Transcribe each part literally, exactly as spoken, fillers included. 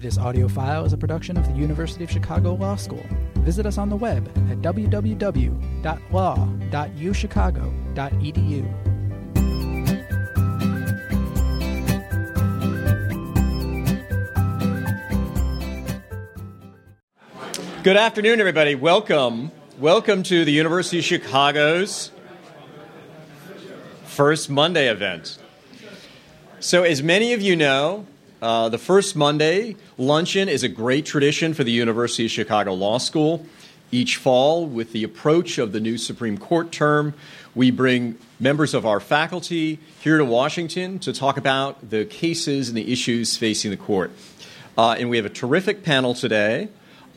This audio file is a production of the University of Chicago Law School. Visit us on the web at w w w dot law dot u chicago dot e d u. Good afternoon, everybody. Welcome. Welcome to the University of Chicago's First Monday event. So as many of you know, uh, the First Monday luncheon is a great tradition for the University of Chicago Law School. Each fall, with the approach of the new Supreme Court term, we bring members of our faculty here to Washington to talk about the cases and the issues facing the court. Uh, and we have a terrific panel today.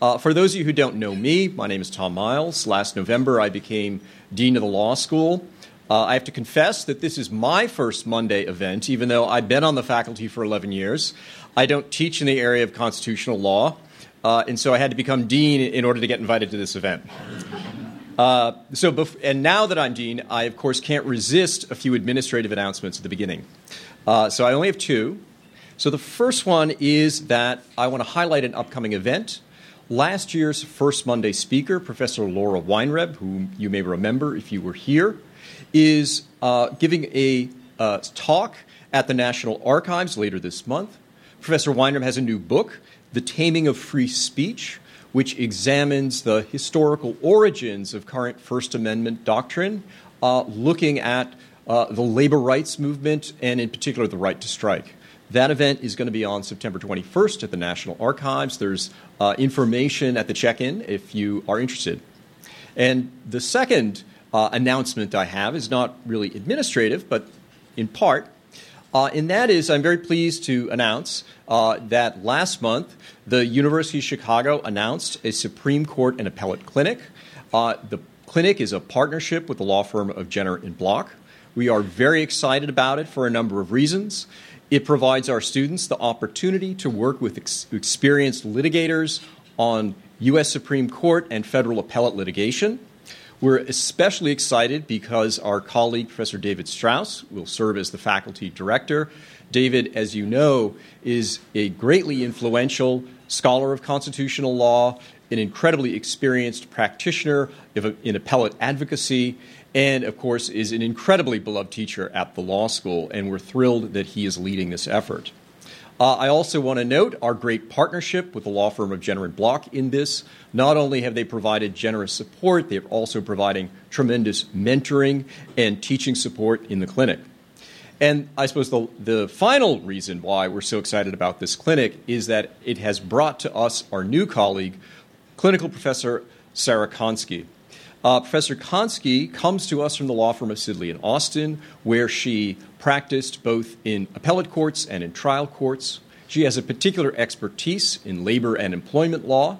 Uh, for those of you who don't know me, my name is Tom Miles. Last November, I became Dean of the Law School. Uh, I have to confess that this is my First Monday event, even though I've been on the faculty for eleven years. I don't teach in the area of constitutional law, uh, and so I had to become Dean in order to get invited to this event. Uh, so, bef- and now that I'm Dean, I, of course, can't resist a few administrative announcements at the beginning. Uh, so I only have two. So the first one is that I want to highlight an upcoming event. Last year's First Monday speaker, Professor Laura Weinrib, whom you may remember if you were here, is uh, giving a uh, talk at the National Archives later this month. Professor Weinrib has a new book, The Taming of Free Speech, which examines the historical origins of current First Amendment doctrine, uh, looking at uh, the labor rights movement and, in particular, the right to strike. That event is going to be on September twenty-first at the National Archives. There's uh, information at the check-in if you are interested. And the second uh, announcement I have is not really administrative, but in part, uh, and that is I'm very pleased to announce uh, that last month the University of Chicago announced a Supreme Court and appellate clinic. Uh, the clinic is a partnership with the law firm of Jenner and Block. We are very excited about it for a number of reasons. It provides our students the opportunity to work with ex- experienced litigators on U S Supreme Court and federal appellate litigation. We're especially excited because our colleague, Professor David Strauss, will serve as the faculty director. David, as you know, is a greatly influential scholar of constitutional law, an incredibly experienced practitioner in appellate advocacy, and, of course, is an incredibly beloved teacher at the law school, and we're thrilled that he is leading this effort. Uh, I also want to note our great partnership with the law firm of Jenner and Block in this. Not only have they provided generous support, they're also providing tremendous mentoring and teaching support in the clinic. And I suppose the, the final reason why we're so excited about this clinic is that it has brought to us our new colleague, clinical professor Sarah Konsky. Uh, Professor Konsky comes to us from the law firm of Sidley in Austin, where she practiced both in appellate courts and in trial courts. She has a particular expertise in labor and employment law.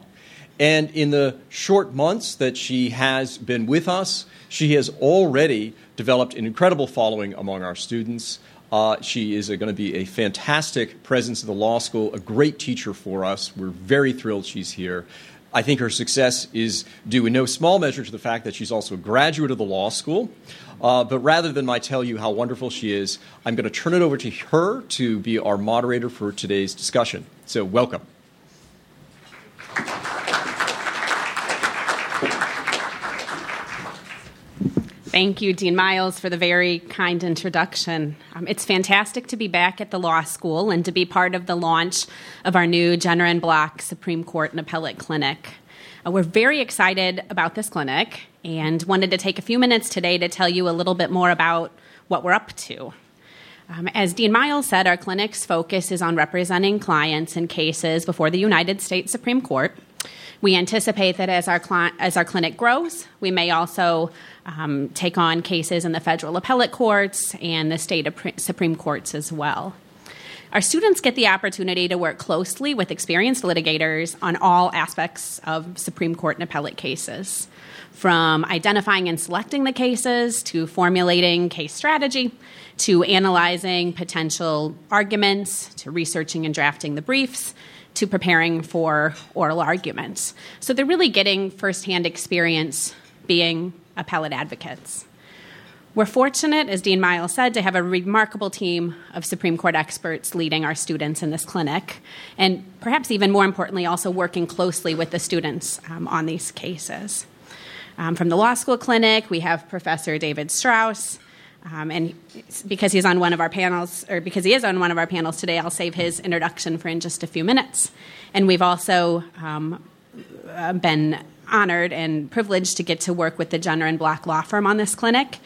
And in the short months that she has been with us, she has already developed an incredible following among our students. Uh, she is going to be a fantastic presence at the law school, a great teacher for us. We're very thrilled she's here. I think her success is due in no small measure to the fact that she's also a graduate of the law school. Uh, but rather than I tell you how wonderful she is, I'm going to turn it over to her to be our moderator for today's discussion. So welcome. Thank you, Dean Miles, for the very kind introduction. Um, it's fantastic to be back at the law school and to be part of the launch of our new Jenner and Block Supreme Court and Appellate Clinic. Uh, we're very excited about this clinic and wanted to take a few minutes today to tell you a little bit more about what we're up to. Um, as Dean Miles said, our clinic's focus is on representing clients in cases before the United States Supreme Court. We anticipate that as our cli- as our clinic grows, we may also um, take on cases in the federal appellate courts and the state Supreme Courts as well. Our students get the opportunity to work closely with experienced litigators on all aspects of Supreme Court and appellate cases, from identifying and selecting the cases to formulating case strategy to analyzing potential arguments to researching and drafting the briefs to preparing for oral arguments. So they're really getting firsthand experience being appellate advocates. We're fortunate, as Dean Miles said, to have a remarkable team of Supreme Court experts leading our students in this clinic, and perhaps even more importantly, also working closely with the students um, on these cases. Um, from the law school clinic, we have Professor David Strauss, um, and because he's on one of our panels, or because he is on one of our panels today, I'll save his introduction for in just a few minutes. And we've also um, been honored and privileged to get to work with the Jenner and Block law firm on this clinic.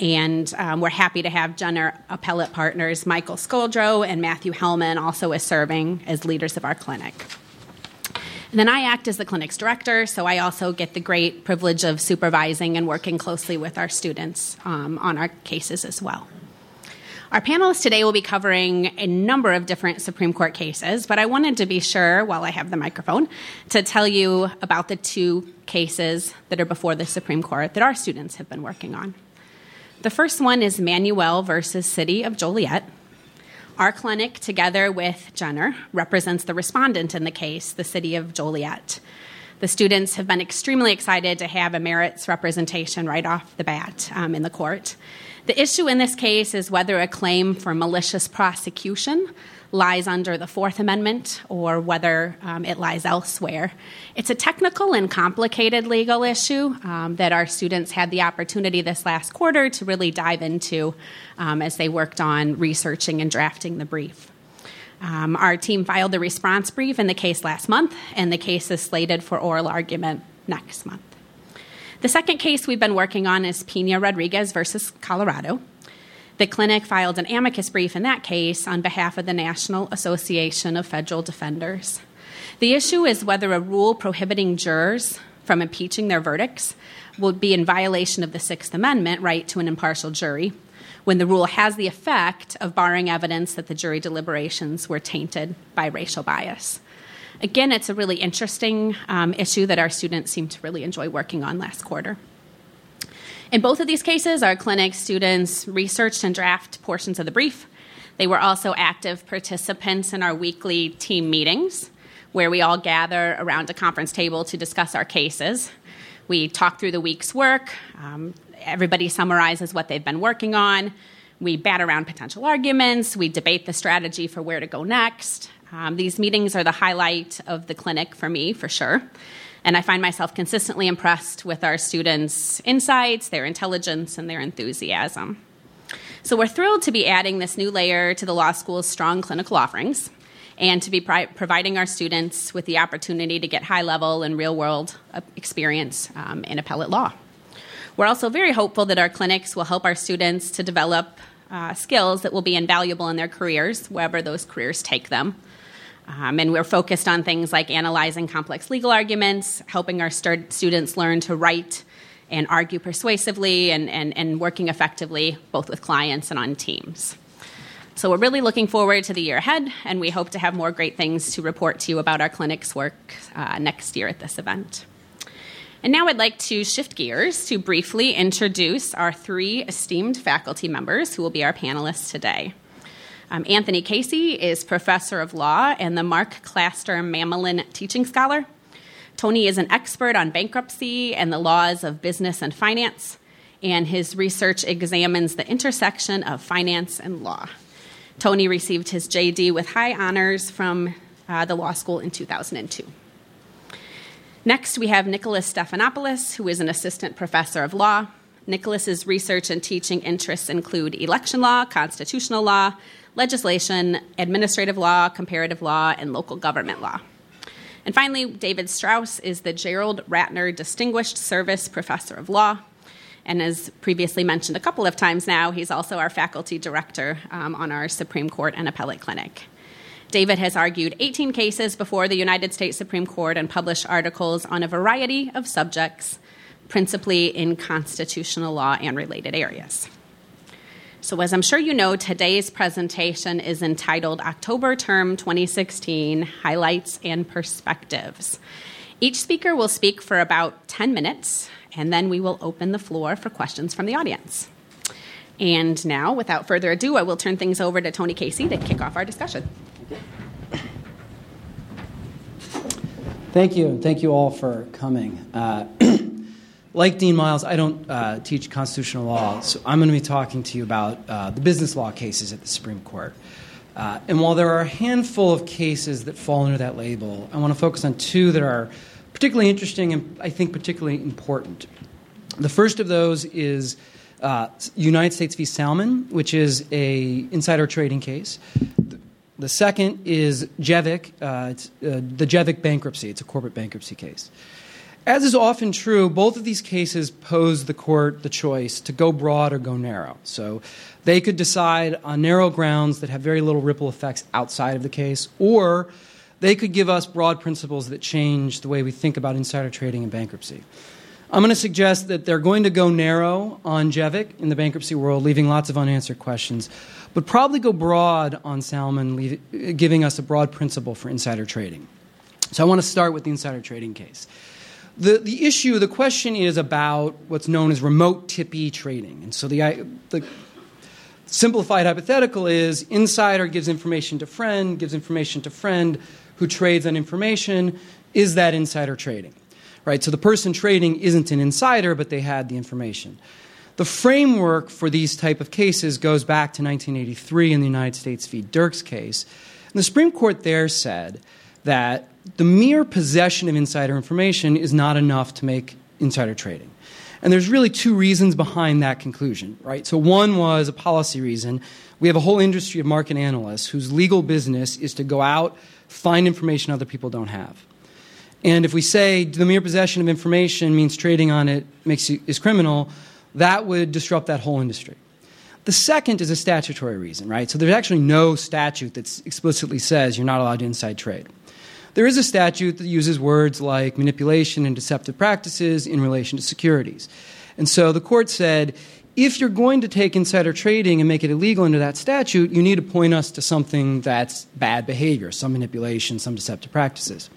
And um, we're happy to have Jenner appellate partners Michael Scoldro and Matthew Hellman also as serving as leaders of our clinic. And then I act as the clinic's director, so I also get the great privilege of supervising and working closely with our students um, on our cases as well. Our panelists today will be covering a number of different Supreme Court cases, but I wanted to be sure, while I have the microphone, to tell you about the two cases that are before the Supreme Court that our students have been working on. The first one is Manuel versus City of Joliet. Our clinic, together with Jenner, represents the respondent in the case, the City of Joliet. The students have been extremely excited to have a merits representation right off the bat um, in the court. The issue in this case is whether a claim for malicious prosecution lies under the Fourth Amendment or whether um, it lies elsewhere. It's a technical and complicated legal issue um, that our students had the opportunity this last quarter to really dive into um, as they worked on researching and drafting the brief. Um, our team filed the response brief in the case last month, and the case is slated for oral argument next month. The second case we've been working on is Pena-Rodriguez versus Colorado. The clinic filed an amicus brief in that case on behalf of the National Association of Federal Defenders. The issue is whether a rule prohibiting jurors from impeaching their verdicts would be in violation of the Sixth Amendment right to an impartial jury when the rule has the effect of barring evidence that the jury deliberations were tainted by racial bias. Again, it's a really interesting um, issue that our students seem to really enjoy working on last quarter. In both of these cases, our clinic students researched and drafted portions of the brief. They were also active participants in our weekly team meetings, where we all gather around a conference table to discuss our cases. We talk through the week's work. Um, everybody summarizes what they've been working on. We bat around potential arguments. We debate the strategy for where to go next. Um, these meetings are the highlight of the clinic for me, for sure. And I find myself consistently impressed with our students' insights, their intelligence, and their enthusiasm. So we're thrilled to be adding this new layer to the law school's strong clinical offerings and to be pri- providing our students with the opportunity to get high-level and real-world experience um, in appellate law. We're also very hopeful that our clinics will help our students to develop uh, skills that will be invaluable in their careers, wherever those careers take them. Um, and we're focused on things like analyzing complex legal arguments, helping our st- students learn to write and argue persuasively, and, and, and working effectively both with clients and on teams. So we're really looking forward to the year ahead, and we hope to have more great things to report to you about our clinic's work uh, next year at this event. And now I'd like to shift gears to briefly introduce our three esteemed faculty members who will be our panelists today. Um, Anthony Casey is professor of law and the Mark Claster Mamelin Teaching Scholar. Tony is an expert on bankruptcy and the laws of business and finance, and his research examines the intersection of finance and law. Tony received his J D with high honors from uh, the law school in two thousand two. Next, we have Nicholas Stephanopoulos, who is an assistant professor of law. Nicholas's research and teaching interests include election law, constitutional law, legislation, administrative law, comparative law, and local government law. And finally, David Strauss is the Gerald Ratner Distinguished Service Professor of Law. And as previously mentioned a couple of times now, he's also our faculty director um, on our Supreme Court and Appellate Clinic. David has argued eighteen cases before the United States Supreme Court and published articles on a variety of subjects, principally in constitutional law and related areas. So as I'm sure you know, today's presentation is entitled October Term twenty sixteen, Highlights and Perspectives. Each speaker will speak for about ten minutes, and then we will open the floor for questions from the audience. And now, without further ado, I will turn things over to Tony Casey to kick off our discussion. Thank you. Thank you all for coming. Uh, Like Dean Miles, I don't uh, teach constitutional law, so I'm going to be talking to you about uh, the business law cases at the Supreme Court. Uh, and while there are a handful of cases that fall under that label, I want to focus on two that are particularly interesting and I think particularly important. The first of those is uh, United States v. Salman, which is a insider trading case. The second is JEVIC, uh, it's, uh, the JEVIC bankruptcy. It's a corporate bankruptcy case. As is often true, both of these cases pose the court the choice to go broad or go narrow. So they could decide on narrow grounds that have very little ripple effects outside of the case, or they could give us broad principles that change the way we think about insider trading and bankruptcy. I'm going to suggest that they're going to go narrow on JEVIC in the bankruptcy world, leaving lots of unanswered questions, but probably go broad on Salman, leave, giving us a broad principle for insider trading. So I want to start with the insider trading case. The the issue, the question is about what's known as remote tippee trading. And so the, the simplified hypothetical is insider gives information to friend, gives information to friend who trades on information. Is that insider trading? Right? So the person trading isn't an insider, but they had the information. The framework for these type of cases goes back to nineteen eighty-three in the United States v. Dirks case. And the Supreme Court there said that the mere possession of insider information is not enough to make insider trading. And there's really two reasons behind that conclusion, right? So one was a policy reason. We have a whole industry of market analysts whose legal business is to go out, find information other people don't have. And if we say the mere possession of information means trading on it makes you, is criminal, that would disrupt that whole industry. The second is a statutory reason, right? So there's actually no statute that explicitly says you're not allowed to inside trade. There is a statute that uses words like manipulation and deceptive practices in relation to securities. And so the court said, if you're going to take insider trading and make it illegal under that statute, you need to point us to something that's bad behavior, some manipulation, some deceptive practices.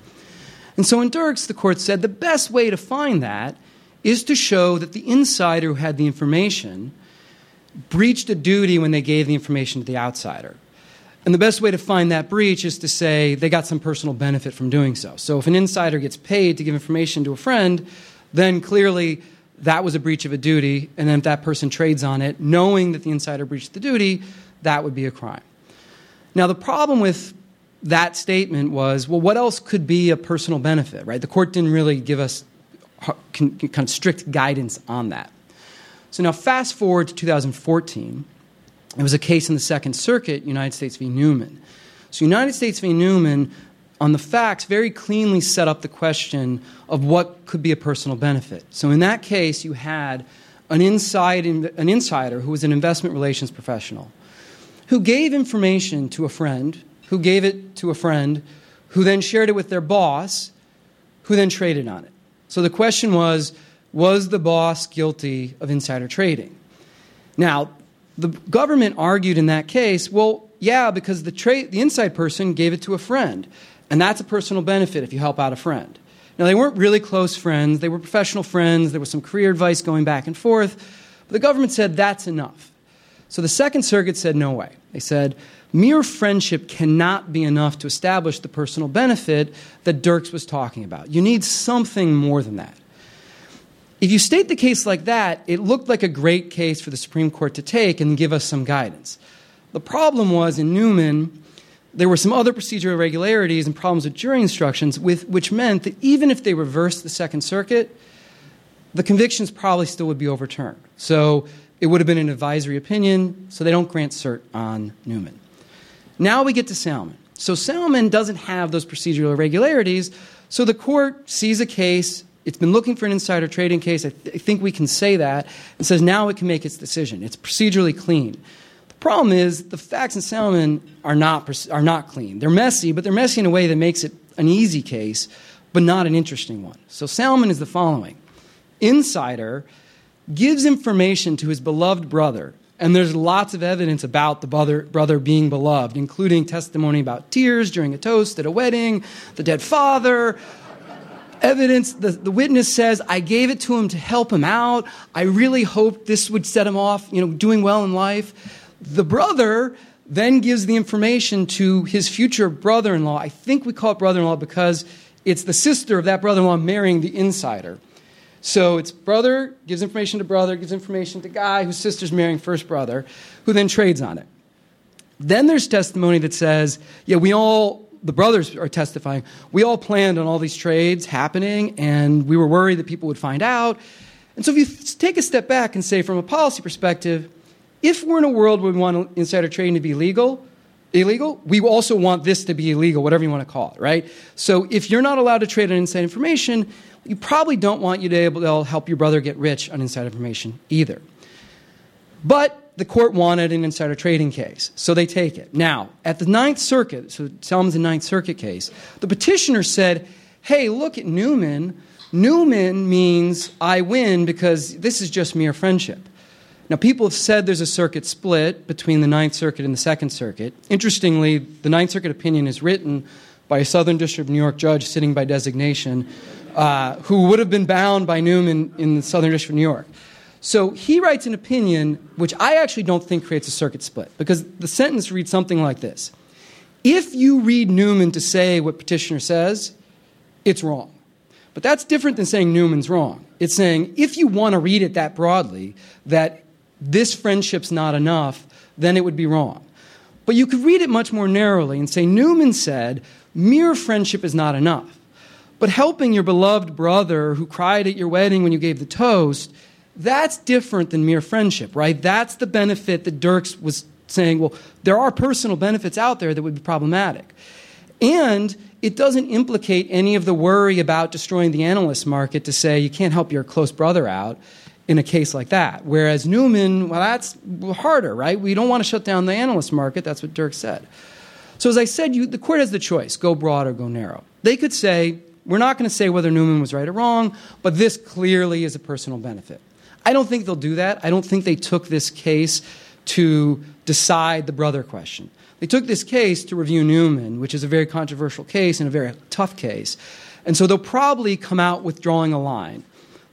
And so in Dirks, the court said the best way to find that is to show that the insider who had the information breached a duty when they gave the information to the outsider. And the best way to find that breach is to say they got some personal benefit from doing so. So if an insider gets paid to give information to a friend, then clearly that was a breach of a duty. And then if that person trades on it, knowing that the insider breached the duty, that would be a crime. Now, the problem with that statement was, well, what else could be a personal benefit, right? The court didn't really give us kind of strict guidance on that. So now fast forward to two thousand fourteen. It was a case in the Second Circuit, United States v. Newman. So United States v. Newman, on the facts, very cleanly set up the question of what could be a personal benefit. So in that case, you had an, inside, an insider who was an investment relations professional who gave information to a friend, who gave it to a friend, who then shared it with their boss, who then traded on it. So the question was, was the boss guilty of insider trading? Now, the government argued in that case, well, yeah, because the tra- the inside person gave it to a friend, and that's a personal benefit if you help out a friend. Now, they weren't really close friends. They were professional friends. There was some career advice going back and forth. But the government said that's enough. So the Second Circuit said no way. They said mere friendship cannot be enough to establish the personal benefit that Dirks was talking about. You need something more than that. If you state the case like that, it looked like a great case for the Supreme Court to take and give us some guidance. The problem was, in Newman, there were some other procedural irregularities and problems with jury instructions, with, which meant that even if they reversed the Second Circuit, the convictions probably still would be overturned. So it would have been an advisory opinion, so they don't grant cert on Newman. Now we get to Salman. So Salman doesn't have those procedural irregularities, so the court sees a case. It's been looking for an insider trading case. I, th- I think we can say that. It says now it can make its decision. It's procedurally clean. The problem is the facts in Salman are not are not clean. They're messy, but they're messy in a way that makes it an easy case, but not an interesting one. So Salman is the following. Insider gives information to his beloved brother, and there's lots of evidence about the brother, brother being beloved, including testimony about tears during a toast at a wedding, the dead father. Evidence, the, the witness says, I gave it to him to help him out. I really hoped this would set him off, you know, doing well in life. The brother then gives the information to his future brother-in-law. I think we call it brother-in-law because it's the sister of that brother-in-law marrying the insider. So it's brother gives information to brother, gives information to guy whose sister's marrying first brother, who then trades on it. Then there's testimony that says, yeah, we all, the brothers are testifying, we all planned on all these trades happening, and we were worried that people would find out. And so if you take a step back and say, from a policy perspective, if we're in a world where we want insider trading to be legal, illegal, we also want this to be illegal, whatever you want to call it, right? So if you're not allowed to trade on inside information, you probably don't want you to be able to help your brother get rich on inside information either. But the court wanted an insider trading case, so they take it. Now, at the Ninth Circuit, so Salman's a Ninth Circuit case, the petitioner said, hey, look at Newman. Newman means I win because this is just mere friendship. Now, people have said there's a circuit split between the Ninth Circuit and the Second Circuit. Interestingly, the Ninth Circuit opinion is written by a Southern District of New York judge sitting by designation uh, who would have been bound by Newman in the Southern District of New York. So he writes an opinion which I actually don't think creates a circuit split, because the sentence reads something like this. If you read Newman to say what petitioner says, it's wrong. But that's different than saying Newman's wrong. It's saying if you want to read it that broadly, that this friendship's not enough, then it would be wrong. But you could read it much more narrowly and say Newman said mere friendship is not enough. But helping your beloved brother who cried at your wedding when you gave the toast, that's different than mere friendship, right? That's the benefit that Dirks was saying, well, there are personal benefits out there that would be problematic. And it doesn't implicate any of the worry about destroying the analyst market to say you can't help your close brother out in a case like that. Whereas Newman, well, that's harder, right? We don't want to shut down the analyst market. That's what Dirks said. So as I said, you, the court has the choice, go broad or go narrow. They could say, we're not going to say whether Newman was right or wrong, but this clearly is a personal benefit. I don't think they'll do that. I don't think they took this case to decide the brother question. They took this case to review Newman, which is a very controversial case and a very tough case. And so they'll probably come out with drawing a line.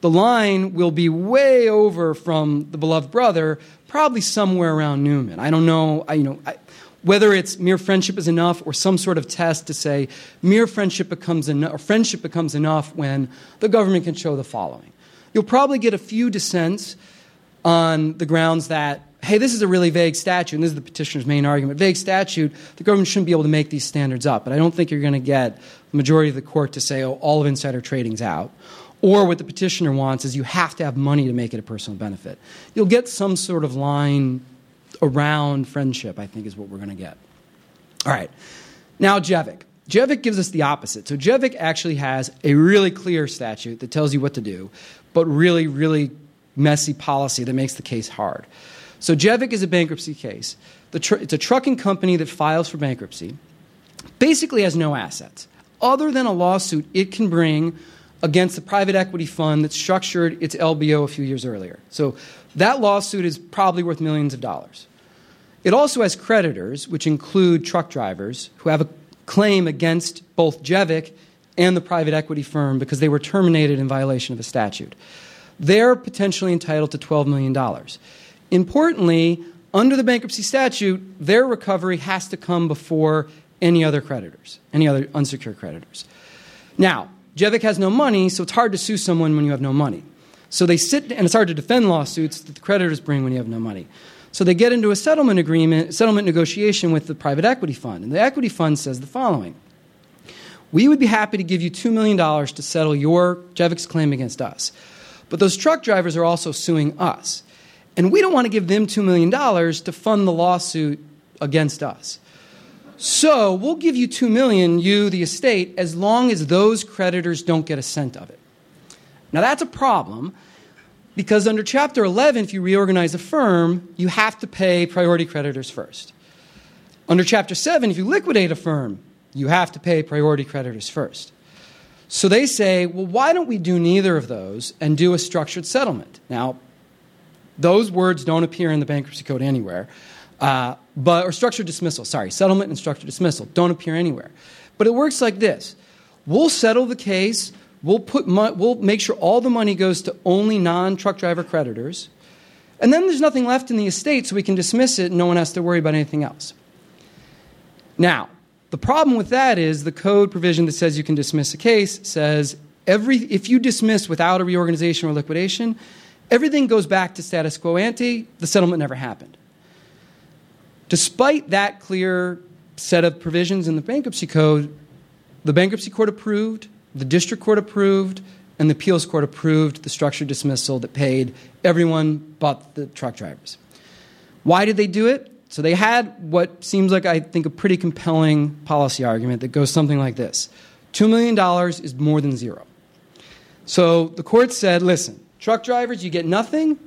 The line will be way over from the beloved brother, probably somewhere around Newman. I don't know, I, you know, I, whether it's mere friendship is enough or some sort of test to say mere friendship becomes enough, or friendship becomes enough when the government can show the following. You'll probably get a few dissents on the grounds that, hey, this is a really vague statute, and this is the petitioner's main argument. Vague statute, the government shouldn't be able to make these standards up. But I don't think you're going to get the majority of the court to say, oh, all of insider trading's out. Or what the petitioner wants is you have to have money to make it a personal benefit. You'll get some sort of line around friendship, I think, is what we're going to get. All right. Now, JEVIC. JEVIC gives us the opposite. So JEVIC actually has a really clear statute that tells you what to do, but really, really messy policy that makes the case hard. So JEVIC is a bankruptcy case. The tr- it's a trucking company that files for bankruptcy, basically has no assets. Other than a lawsuit it can bring against the private equity fund that structured its L B O a few years earlier. So that lawsuit is probably worth millions of dollars. It also has creditors, which include truck drivers, who have a claim against both JEVIC and the private equity firm because they were terminated in violation of a statute. They're potentially entitled to twelve million dollars. Importantly, under the bankruptcy statute, their recovery has to come before any other creditors, any other unsecured creditors. Now, JEVIC has no money, so it's hard to sue someone when you have no money. So they sit, and it's hard to defend lawsuits that the creditors bring when you have no money. So they get into a settlement agreement, settlement negotiation with the private equity fund. And the equity fund says the following. We would be happy to give you two million dollars to settle your JEVIC's claim against us. But those truck drivers are also suing us. And we don't want to give them two million dollars to fund the lawsuit against us. So we'll give you two million dollars, you, the estate, as long as those creditors don't get a cent of it. Now, that's a problem. Because under Chapter eleven, if you reorganize a firm, you have to pay priority creditors first. Under Chapter seven, if you liquidate a firm, you have to pay priority creditors first. So they say, well, why don't we do neither of those and do a structured settlement? Now, those words don't appear in the bankruptcy code anywhere. Uh, but or structured dismissal, sorry. Settlement and structured dismissal don't appear anywhere. But it works like this. We'll settle the case. We'll put mo- we'll make sure all the money goes to only non-truck driver creditors. And then there's nothing left in the estate, so we can dismiss it and no one has to worry about anything else. Now, the problem with that is the code provision that says you can dismiss a case says Every, if you dismiss without a reorganization or liquidation, everything goes back to status quo ante. The settlement never happened. Despite that clear set of provisions in the bankruptcy code, the bankruptcy court approved, the district court approved, and the appeals court approved the structured dismissal that paid everyone but the truck drivers. Why did they do it? So they had what seems like, I think, a pretty compelling policy argument that goes something like this. two million dollars is more than zero. So the court said, listen, truck drivers, you get nothing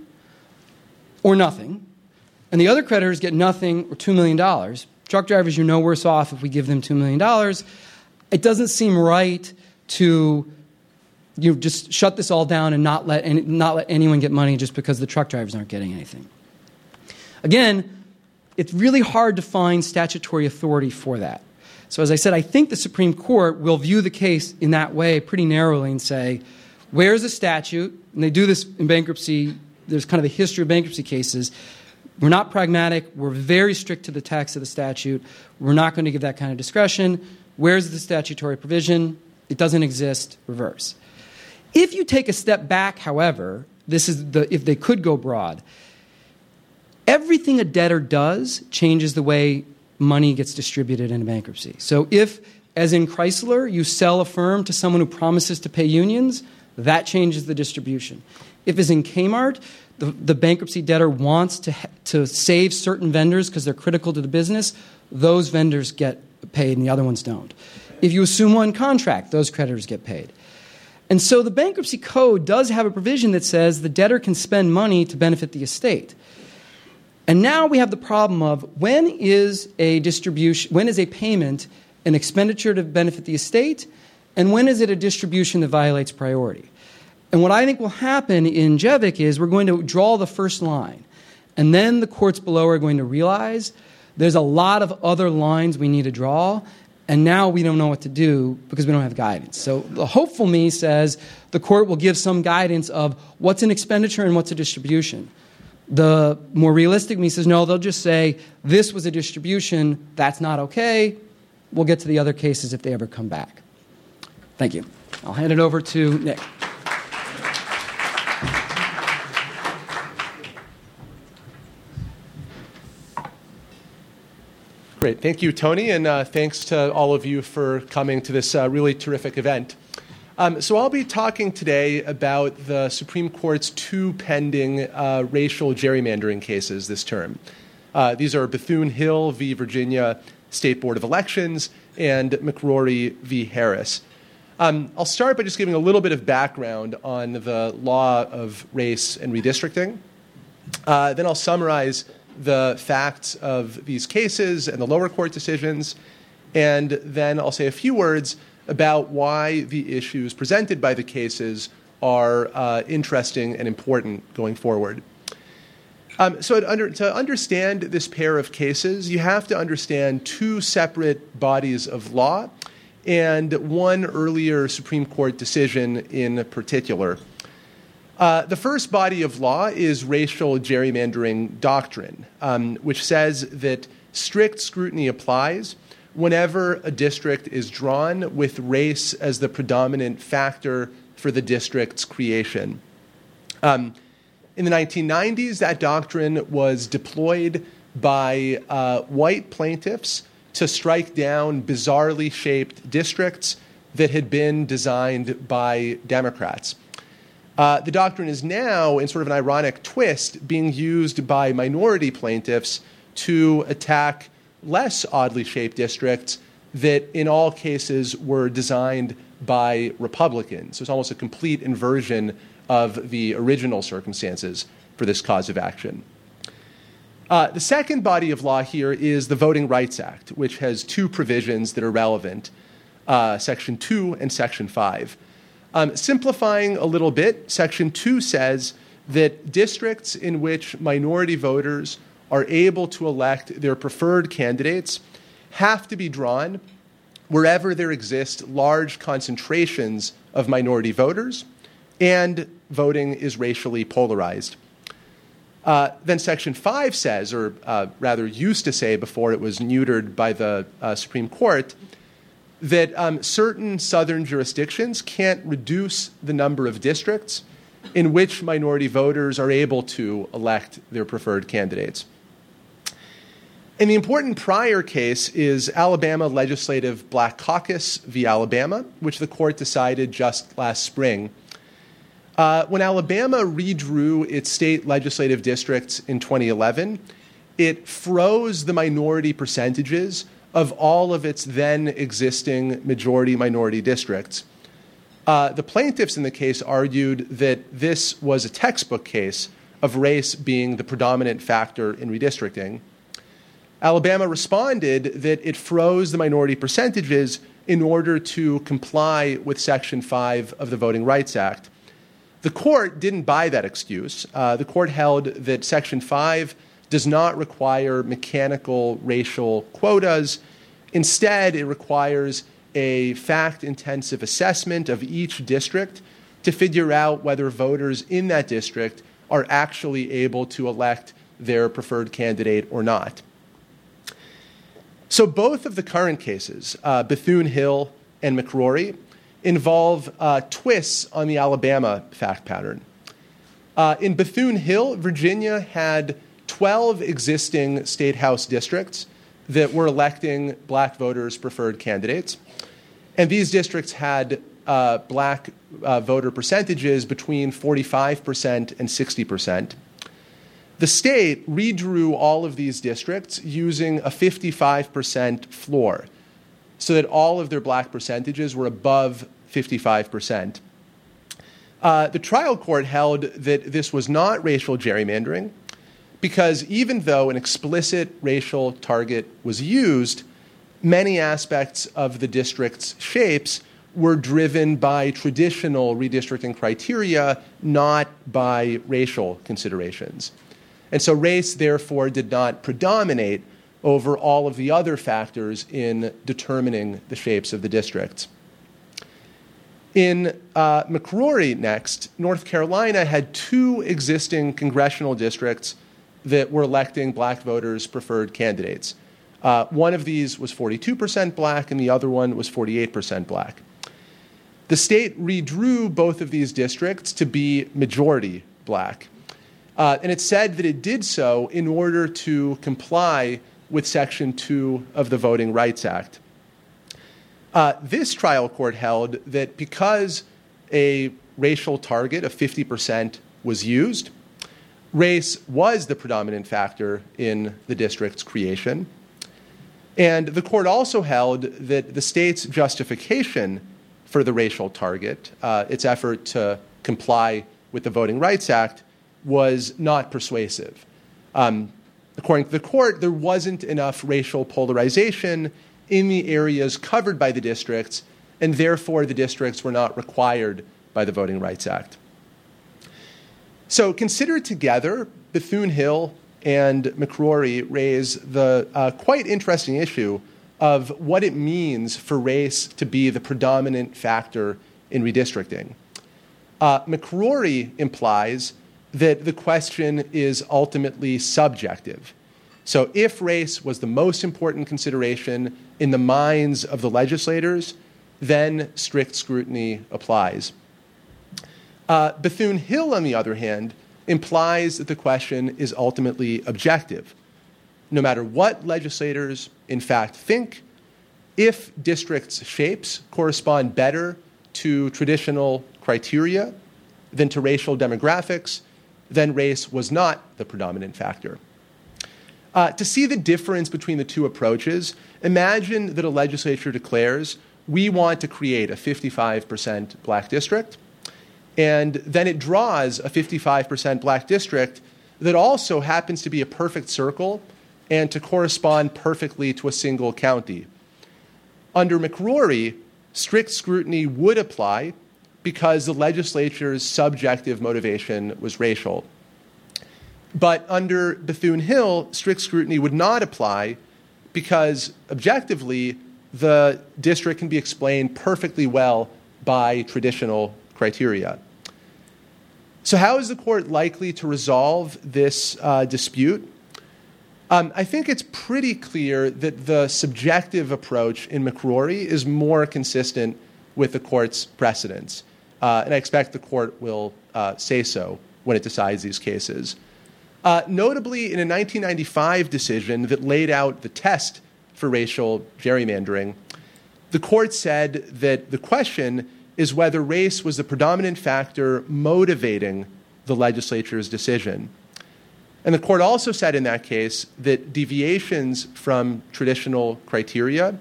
or nothing, and the other creditors get nothing or two million dollars. Truck drivers, you're no worse off if we give them two million dollars. It doesn't seem right to, you know, just shut this all down and not let any, not let anyone get money just because the truck drivers aren't getting anything. Again, it's really hard to find statutory authority for that. So as I said, I think the Supreme Court will view the case in that way pretty narrowly and say, where's a statute? And they do this in bankruptcy. There's kind of a history of bankruptcy cases. We're not pragmatic. We're very strict to the text of the statute. We're not going to give that kind of discretion. Where's the statutory provision? It doesn't exist. Reverse. If you take a step back, however, this is the if they could go broad, everything a debtor does changes the way money gets distributed in a bankruptcy. So if, as in Chrysler, you sell a firm to someone who promises to pay unions, that changes the distribution. If, as in Kmart, the, the bankruptcy debtor wants to, to save certain vendors because they're critical to the business, those vendors get paid and the other ones don't. If you assume one contract, those creditors get paid. And so the bankruptcy code does have a provision that says the debtor can spend money to benefit the estate. And now we have the problem of when is a distribution, when is a payment an expenditure to benefit the estate, and when is it a distribution that violates priority? And what I think will happen in JEVIC is we're going to draw the first line, and then the courts below are going to realize there's a lot of other lines we need to draw, and now we don't know what to do because we don't have guidance. So the hopeful me says the court will give some guidance of what's an expenditure and what's a distribution. The more realistic me says, no, they'll just say, this was a distribution, that's not okay. We'll get to the other cases if they ever come back. Thank you. I'll hand it over to Nick. Great. Thank you, Tony, and uh, thanks to all of you for coming to this uh, really terrific event. Um, so I'll be talking today about the Supreme Court's two pending uh, racial gerrymandering cases this term. Uh, these are Bethune-Hill v. Virginia State Board of Elections and McCrory v. Harris. Um, I'll start by just giving a little bit of background on the law of race and redistricting. Uh, then I'll summarize the facts of these cases and the lower court decisions. And then I'll say a few words about why the issues presented by the cases are uh, interesting and important going forward. Um, so to, under, to understand this pair of cases, you have to understand two separate bodies of law and one earlier Supreme Court decision in particular. Uh, the first body of law is racial gerrymandering doctrine, um, which says that strict scrutiny applies whenever a district is drawn with race as the predominant factor for the district's creation. Um, in the nineteen nineties, that doctrine was deployed by uh, white plaintiffs to strike down bizarrely shaped districts that had been designed by Democrats. Uh, the doctrine is now, in sort of an ironic twist, being used by minority plaintiffs to attack less oddly shaped districts that in all cases were designed by Republicans. So it's almost a complete inversion of the original circumstances for this cause of action. Uh, the second body of law here is the Voting Rights Act, which has two provisions that are relevant, uh, Section two and Section five. Um, simplifying a little bit, Section two says that districts in which minority voters are able to elect their preferred candidates have to be drawn wherever there exist large concentrations of minority voters and voting is racially polarized. Uh, then Section five says, or uh, rather used to say before it was neutered by the uh, Supreme Court, that um, certain southern jurisdictions can't reduce the number of districts in which minority voters are able to elect their preferred candidates. And the important prior case is Alabama Legislative Black Caucus v. Alabama, which the court decided just last spring. Uh, when Alabama redrew its state legislative districts in twenty eleven, it froze the minority percentages of all of its then existing majority-minority districts. Uh, the plaintiffs in the case argued that this was a textbook case of race being the predominant factor in redistricting. Alabama responded that it froze the minority percentages in order to comply with Section five of the Voting Rights Act. The court didn't buy that excuse. Uh, the court held that Section five does not require mechanical racial quotas. Instead, it requires a fact-intensive assessment of each district to figure out whether voters in that district are actually able to elect their preferred candidate or not. So both of the current cases, uh, Bethune-Hill and McCrory, involve uh, twists on the Alabama fact pattern. Uh, in Bethune-Hill, Virginia had twelve existing state house districts that were electing black voters' preferred candidates. And these districts had uh, black uh, voter percentages between forty-five percent and sixty percent. The state redrew all of these districts using a fifty-five percent floor so that all of their black percentages were above fifty-five percent. Uh, the trial court held that this was not racial gerrymandering because even though an explicit racial target was used, many aspects of the district's shapes were driven by traditional redistricting criteria, not by racial considerations. And so race, therefore, did not predominate over all of the other factors in determining the shapes of the districts. In uh, McCrory next, North Carolina had two existing congressional districts that were electing black voters' preferred candidates. Uh, one of these was forty-two percent black, and the other one was forty-eight percent black. The state redrew both of these districts to be majority black. Uh, and it said that it did so in order to comply with Section two of the Voting Rights Act. Uh, this trial court held that because a racial target of fifty percent was used, race was the predominant factor in the district's creation. And the court also held that the state's justification for the racial target, uh, its effort to comply with the Voting Rights Act, was not persuasive. Um, according to the court, there wasn't enough racial polarization in the areas covered by the districts, and therefore the districts were not required by the Voting Rights Act. So considered together, Bethune-Hill and McCrory raise the uh, quite interesting issue of what it means for race to be the predominant factor in redistricting. Uh, McCrory implies that the question is ultimately subjective. So if race was the most important consideration in the minds of the legislators, then strict scrutiny applies. Uh, Bethune-Hill, on the other hand, implies that the question is ultimately objective. No matter what legislators, in fact, think, if districts' shapes correspond better to traditional criteria than to racial demographics, then race was not the predominant factor. Uh, to see the difference between the two approaches, imagine that a legislature declares, we want to create a fifty-five percent black district, and then it draws a fifty-five percent black district that also happens to be a perfect circle and to correspond perfectly to a single county. Under McCrory, strict scrutiny would apply because the legislature's subjective motivation was racial. But under Bethune-Hill, strict scrutiny would not apply because, objectively, the district can be explained perfectly well by traditional criteria. So how is the court likely to resolve this uh, dispute? Um, I think it's pretty clear that the subjective approach in McCrory is more consistent with the court's precedents. Uh, and I expect the court will uh, say so when it decides these cases. Uh, notably, in a nineteen ninety-five decision that laid out the test for racial gerrymandering, the court said that the question is whether race was the predominant factor motivating the legislature's decision. And the court also said in that case that deviations from traditional criteria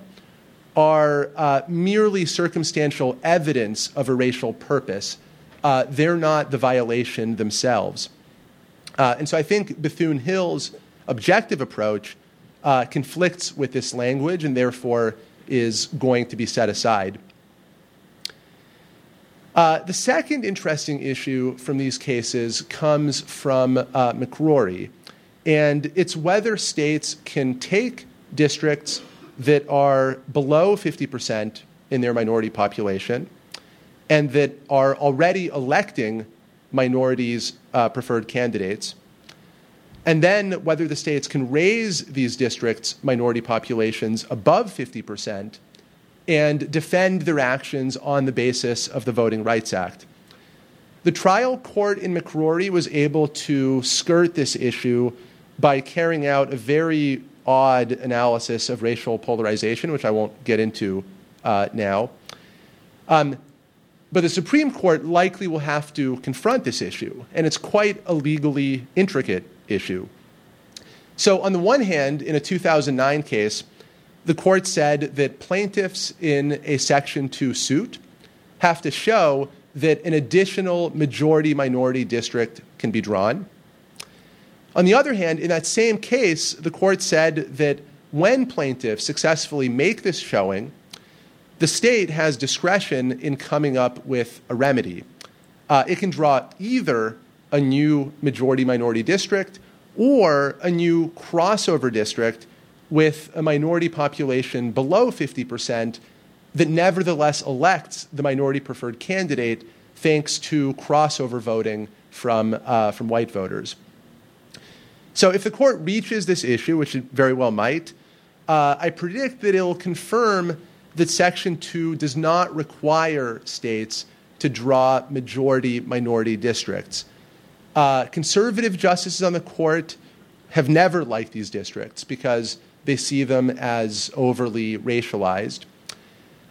are uh, merely circumstantial evidence of a racial purpose. Uh, they're not the violation themselves. Uh, and so I think Bethune-Hill's objective approach uh, conflicts with this language and therefore is going to be set aside. Uh, the second interesting issue from these cases comes from uh, McCrory, and it's whether states can take districts that are below fifty percent in their minority population and that are already electing minorities' uh, preferred candidates, and then whether the states can raise these districts' minority populations above fifty percent and defend their actions on the basis of the Voting Rights Act. The trial court in McCrory was able to skirt this issue by carrying out a very odd analysis of racial polarization, which I won't get into uh, now. Um, but the Supreme Court likely will have to confront this issue, and it's quite a legally intricate issue. So on the one hand, in a two thousand nine case, the court said that plaintiffs in a Section two suit have to show that an additional majority-minority district can be drawn. On the other hand, in that same case, the court said that when plaintiffs successfully make this showing, the state has discretion in coming up with a remedy. Uh, it can draw either a new majority-minority district or a new crossover district with a minority population below fifty percent that nevertheless elects the minority preferred candidate thanks to crossover voting from uh, from white voters. So if the court reaches this issue, which it very well might, uh, I predict that it'll confirm that Section two does not require states to draw majority-minority districts. Uh, conservative justices on the court have never liked these districts because they see them as overly racialized.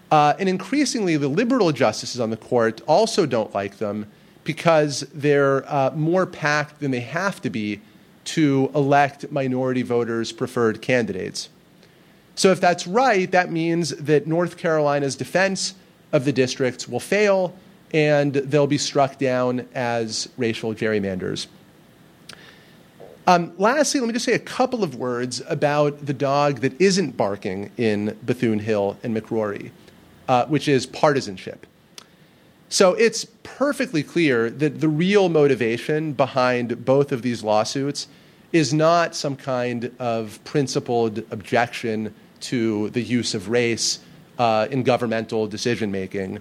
Uh, and increasingly, the liberal justices on the court also don't like them because they're uh, more packed than they have to be to elect minority voters' preferred candidates. So if that's right, that means that North Carolina's defense of the districts will fail and they'll be struck down as racial gerrymanders. Um, lastly, let me just say a couple of words about the dog that isn't barking in Bethune-Hill and McCrory, uh, which is partisanship. So it's perfectly clear that the real motivation behind both of these lawsuits is not some kind of principled objection to the use of race uh, in governmental decision-making.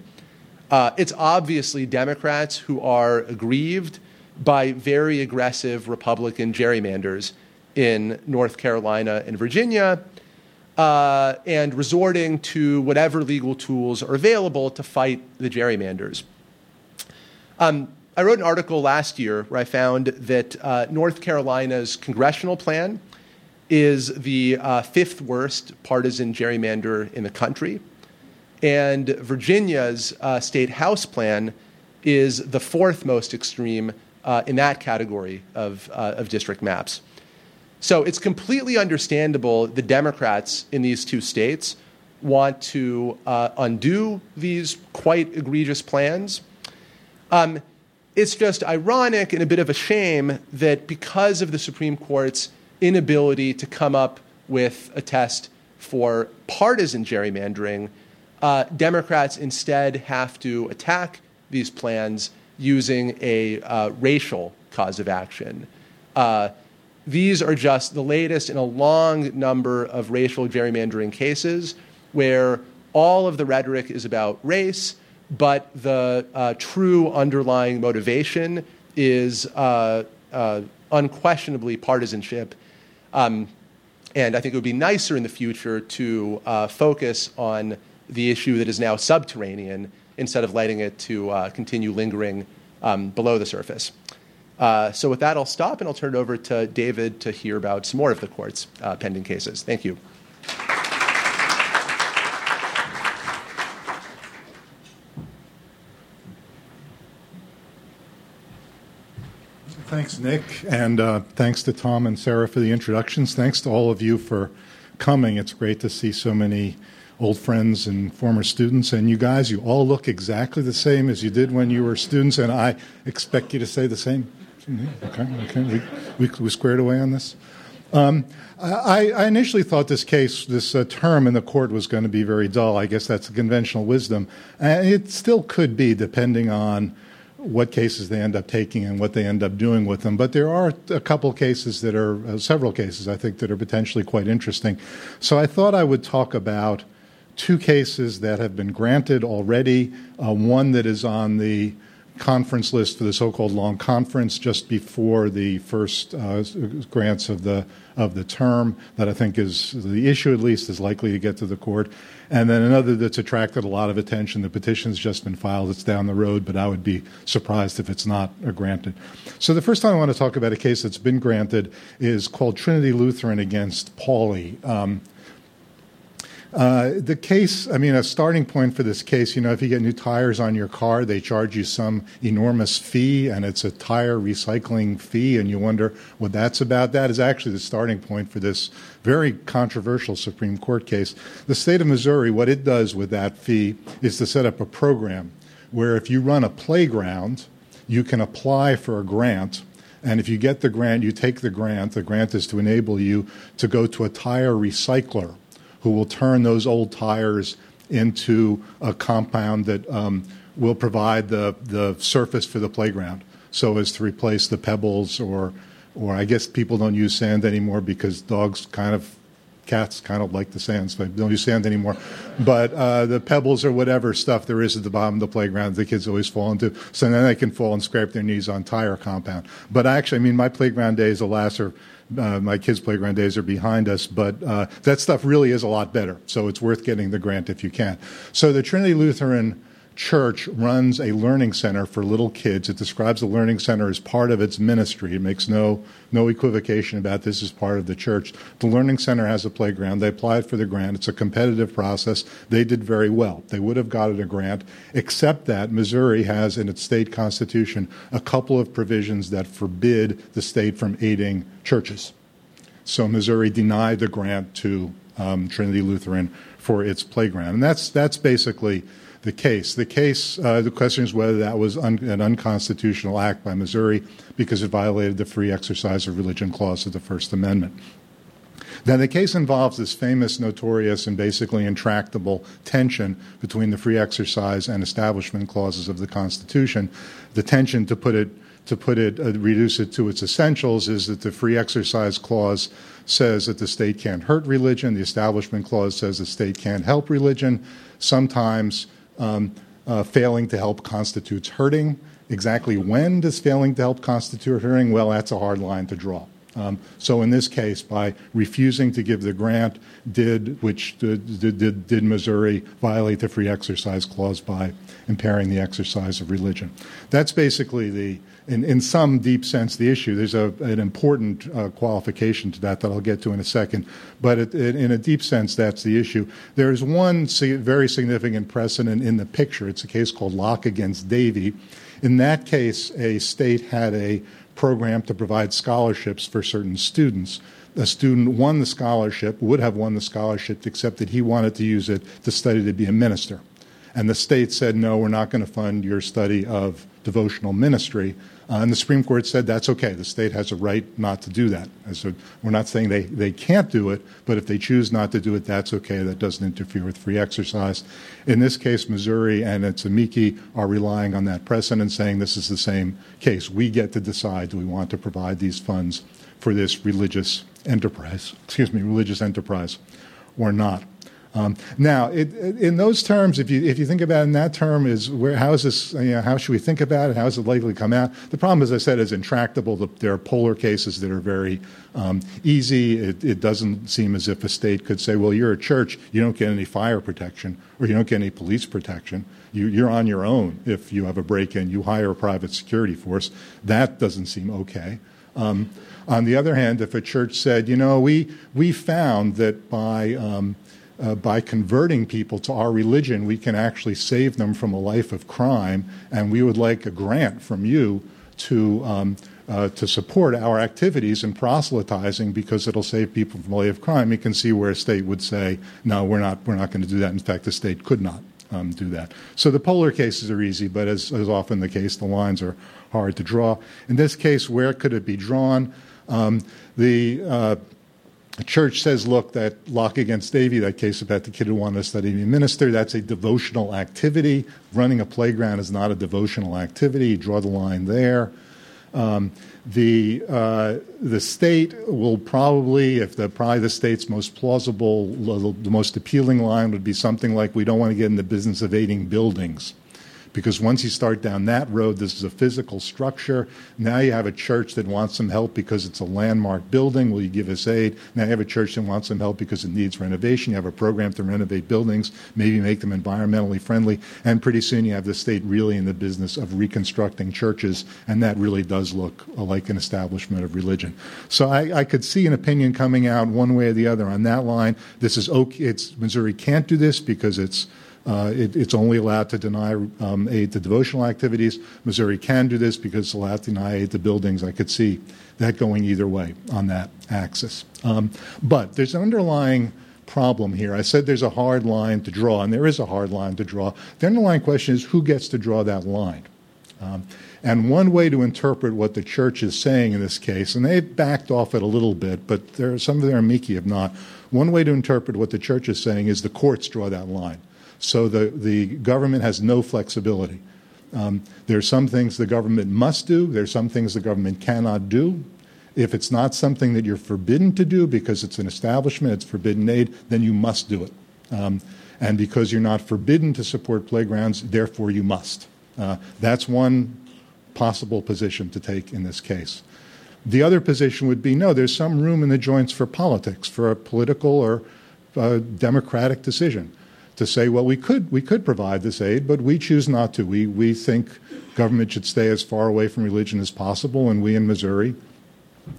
Uh, it's obviously Democrats who are aggrieved by very aggressive Republican gerrymanders in North Carolina and Virginia, uh, and resorting to whatever legal tools are available to fight the gerrymanders. Um, I wrote an article last year where I found that uh, North Carolina's congressional plan is the uh, fifth worst partisan gerrymander in the country, and Virginia's uh, state house plan is the fourth most extreme Uh, in that category of, uh, of district maps. So it's completely understandable the Democrats in these two states want to uh, undo these quite egregious plans. Um, it's just ironic and a bit of a shame that because of the Supreme Court's inability to come up with a test for partisan gerrymandering, uh, Democrats instead have to attack these plans using a uh, racial cause of action. Uh, these are just the latest in a long number of racial gerrymandering cases where all of the rhetoric is about race, but the uh, true underlying motivation is uh, uh, unquestionably partisanship. Um, And I think it would be nicer in the future to uh, focus on the issue that is now subterranean instead of letting it to uh, continue lingering um, below the surface. Uh, so with that, I'll stop, and I'll turn it over to David to hear about some more of the court's uh, pending cases. Thank you. Thanks, Nick, and uh, thanks to Tom and Sarah for the introductions. Thanks to all of you for coming. It's great to see so many old friends and former students. And you guys, you all look exactly the same as you did when you were students, and I expect you to say the same. Okay, okay. We, we, we squared away on this. Um, I, I initially thought this case, this uh, term in the court was going to be very dull. I guess that's the conventional wisdom. And it still could be, depending on what cases they end up taking and what they end up doing with them. But there are a couple cases that are, uh, several cases, I think, that are potentially quite interesting. So I thought I would talk about two cases that have been granted already, uh, one that is on the conference list for the so-called long conference just before the first uh, grants of the of the term that I think is the issue, at least, is likely to get to the court. And then another that's attracted a lot of attention. The petition's just been filed. It's down the road, but I would be surprised if it's not granted. So the first time I want to talk about a case that's been granted is called Trinity Lutheran against Pauley. Um, Uh, the case, I mean, a starting point for this case, you know, if you get new tires on your car, they charge you some enormous fee, and it's a tire recycling fee, and you wonder what that's about. That is actually the starting point for this very controversial Supreme Court case. The state of Missouri, what it does with that fee is to set up a program where if you run a playground, you can apply for a grant. And if you get the grant, you take the grant. The grant is to enable you to go to a tire recycler who will turn those old tires into a compound that um, will provide the, the surface for the playground so as to replace the pebbles or, or I guess people don't use sand anymore because dogs kind of, cats kind of like the sand, so they don't use sand anymore. But uh, the pebbles or whatever stuff there is at the bottom of the playground the kids always fall into. So then they can fall and scrape their knees on tire compound. But actually, I mean, my playground days, alas, are Uh, my kids' playground days are behind us, but uh, that stuff really is a lot better. So it's worth getting the grant if you can. So the Trinity Lutheran Church runs a learning center for little kids. It describes the learning center as part of its ministry. It makes no no equivocation about this as part of the church. The learning center has a playground. They applied for the grant. It's a competitive process. They did very well. They would have gotten a grant, except that Missouri has in its state constitution a couple of provisions that forbid the state from aiding churches. So Missouri denied the grant to um, Trinity Lutheran for its playground. And that's that's basically the case. The case, uh, the question is whether that was un- an unconstitutional act by Missouri because it violated the free exercise of religion clause of the First Amendment. Now, the case involves this famous, notorious, and basically intractable tension between the free exercise and establishment clauses of the Constitution. The tension, to put it, to put it, uh, reduce it to its essentials, is that the free exercise clause says that the state can't hurt religion. The establishment clause says the state can't help religion. Sometimes Um, uh, failing to help constitutes hurting. Exactly when does failing to help constitute hurting? Well, that's a hard line to draw. Um, so in this case, by refusing to give the grant, did which did, did, did Missouri violate the free exercise clause by impairing the exercise of religion? That's basically the, in, in some deep sense, the issue. There's a, an important uh, qualification to that that I'll get to in a second. But it, it, in a deep sense, that's the issue. There is one very significant precedent in the picture. It's a case called Locke against Davey. In that case, a state had a program to provide scholarships for certain students. A student won the scholarship, would have won the scholarship, except that he wanted to use it to study to be a minister. And the state said, no, we're not going to fund your study of devotional ministry. Uh, and the Supreme Court said that's okay. The state has a right not to do that. And so we're not saying they, they can't do it, but if they choose not to do it, that's okay. That doesn't interfere with free exercise. In this case, Missouri and its amici are relying on that precedent, saying this is the same case. We get to decide, do we want to provide these funds for this religious enterprise, excuse me, religious enterprise or not. Um, now, it, in those terms, if you if you think about it in that term, is where how is this? You know, how should we think about it? How is it likely to come out? The problem, as I said, is intractable. There are polar cases that are very um, easy. It, it doesn't seem as if a state could say, "Well, you're a church. You don't get any fire protection, or you don't get any police protection. You, you're on your own. If you have a break-in, you hire a private security force." That doesn't seem okay. Um, on the other hand, if a church said, you know, we we found that by um, uh, by converting people to our religion, we can actually save them from a life of crime, and we would like a grant from you to um, uh, to support our activities in proselytizing because it'll save people from a life of crime, you can see where a state would say, no, we're not we're not going to do that. In fact, the state could not um, do that. So the polar cases are easy, but as, as often the case, the lines are hard to draw. In this case, where could it be drawn? Um, the uh, church says, look, that Locke against Davy, that case about the kid who wanted to study to be a minister, that's a devotional activity. Running a playground is not a devotional activity. You draw the line there. Um, the uh, the state will probably, if the probably the state's most plausible, the most appealing line would be something like, we don't want to get in the business of aiding buildings. Because once you start down that road, this is a physical structure. Now you have a church that wants some help because it's a landmark building. Will you give us aid? Now you have a church that wants some help because it needs renovation. You have a program to renovate buildings, maybe make them environmentally friendly. And pretty soon you have the state really in the business of reconstructing churches, and that really does look like an establishment of religion. So I, I could see an opinion coming out one way or the other on that line. This is okay. It's, Missouri can't do this because it's Uh, it, it's only allowed to deny um, aid to devotional activities. Missouri can do this because it's allowed to deny aid to buildings. I could see that going either way on that axis. Um, but there's an underlying problem here. I said there's a hard line to draw, and there is a hard line to draw. The underlying question is, who gets to draw that line? Um, and one way to interpret what the church is saying in this case, and they backed off it a little bit, but there are some of their amici have not. One way to interpret what the church is saying is the courts draw that line. So the, the government has no flexibility. Um, there are some things the government must do. There are some things the government cannot do. If it's not something that you're forbidden to do because it's an establishment, it's forbidden aid, then you must do it. Um, and because you're not forbidden to support playgrounds, therefore you must. Uh, that's one possible position to take in this case. The other position would be, no, there's some room in the joints for politics, for a political or uh, democratic decision. To say, well, we could we could provide this aid, but we choose not to. We we think government should stay as far away from religion as possible, and we in Missouri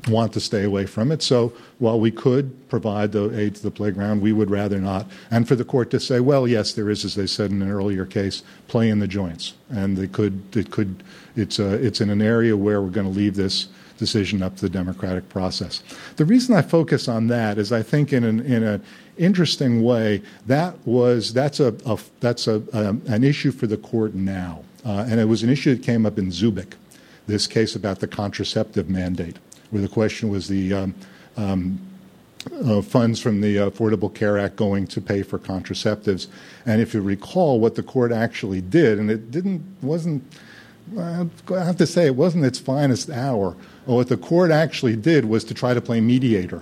want to stay away from it. So while we could provide the aid to the playground, we would rather not. And for the court to say, well, yes, there is, as they said in an earlier case, play in the joints, and they could it could it's a, it's in an area where we're going to leave this decision up to the democratic process. The reason I focus on that is I think in an in a interesting way, that was that's a, a that's a um, an issue for the court now, uh, and it was an issue that came up in JEVIC, this case about the contraceptive mandate, where the question was the um, um, uh, funds from the Affordable Care Act going to pay for contraceptives, and if you recall, what the court actually did, and it didn't wasn't I have to say it wasn't its finest hour. Well, what the court actually did was to try to play mediator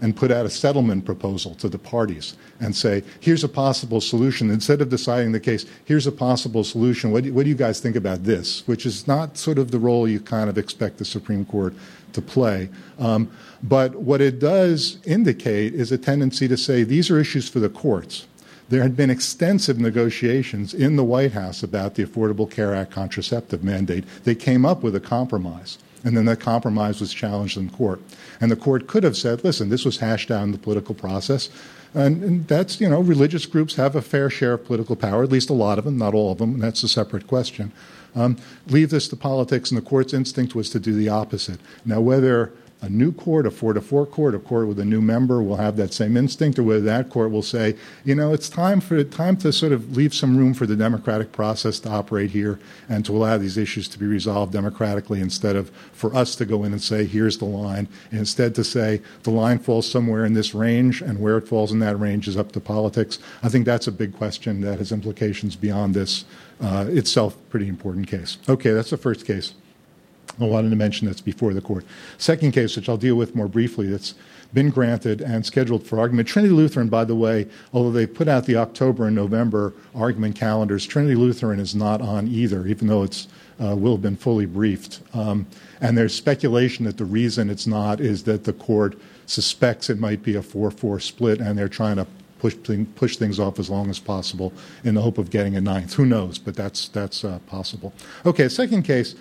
and put out a settlement proposal to the parties and say, here's a possible solution. Instead of deciding the case, here's a possible solution. What do, what do you guys think about this? Which is not sort of the role you kind of expect the Supreme Court to play. Um, but what it does indicate is a tendency to say these are issues for the courts. There had been extensive negotiations in the White House about the Affordable Care Act contraceptive mandate. They came up with a compromise. And then that compromise was challenged in court. And the court could have said, listen, this was hashed out in the political process. And, and that's, you know, religious groups have a fair share of political power, at least a lot of them, not all of them. And that's a separate question. Um, leave this to politics. And the court's instinct was to do the opposite. Now, whether a new court, a four to four court, a court with a new member will have that same instinct, or whether that court will say, you know, it's time for time to sort of leave some room for the democratic process to operate here and to allow these issues to be resolved democratically instead of for us to go in and say, here's the line, and instead to say the line falls somewhere in this range, and where it falls in that range is up to politics. I think that's a big question that has implications beyond this uh, itself pretty important case. Okay, that's the first case I wanted to mention that's before the court. Second case, which I'll deal with more briefly, that's been granted and scheduled for argument. Trinity Lutheran, by the way, although they put out the October and November argument calendars, Trinity Lutheran is not on either, even though it's uh, will have been fully briefed. Um, and there's speculation that the reason it's not is that the court suspects it might be a four four split, and they're trying to push push things off as long as possible in the hope of getting a ninth. Who knows? But that's that's uh, possible. Okay, second case.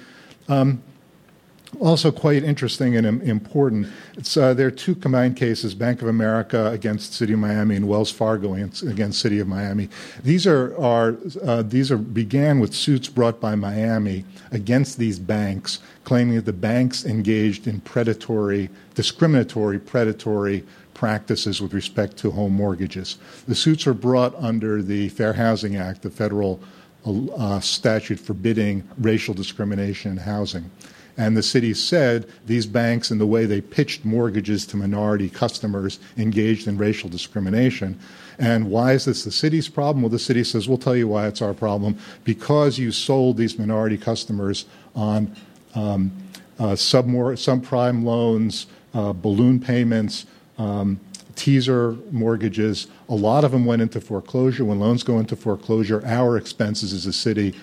Um, Also quite interesting and important. It's, uh, there are two combined cases, Bank of America against City of Miami and Wells Fargo against City of Miami. These are, are uh, these are began with suits brought by Miami against these banks, claiming that the banks engaged in predatory, discriminatory, predatory practices with respect to home mortgages. The suits are brought under the Fair Housing Act, the federal uh, statute forbidding racial discrimination in housing. And the city said these banks and the way they pitched mortgages to minority customers engaged in racial discrimination. And why is this the city's problem? Well, the city says, we'll tell you why it's our problem. Because you sold these minority customers on um, uh, subprime loans, uh, balloon payments, um, teaser mortgages. A lot of them went into foreclosure. When loans go into foreclosure, our expenses as a city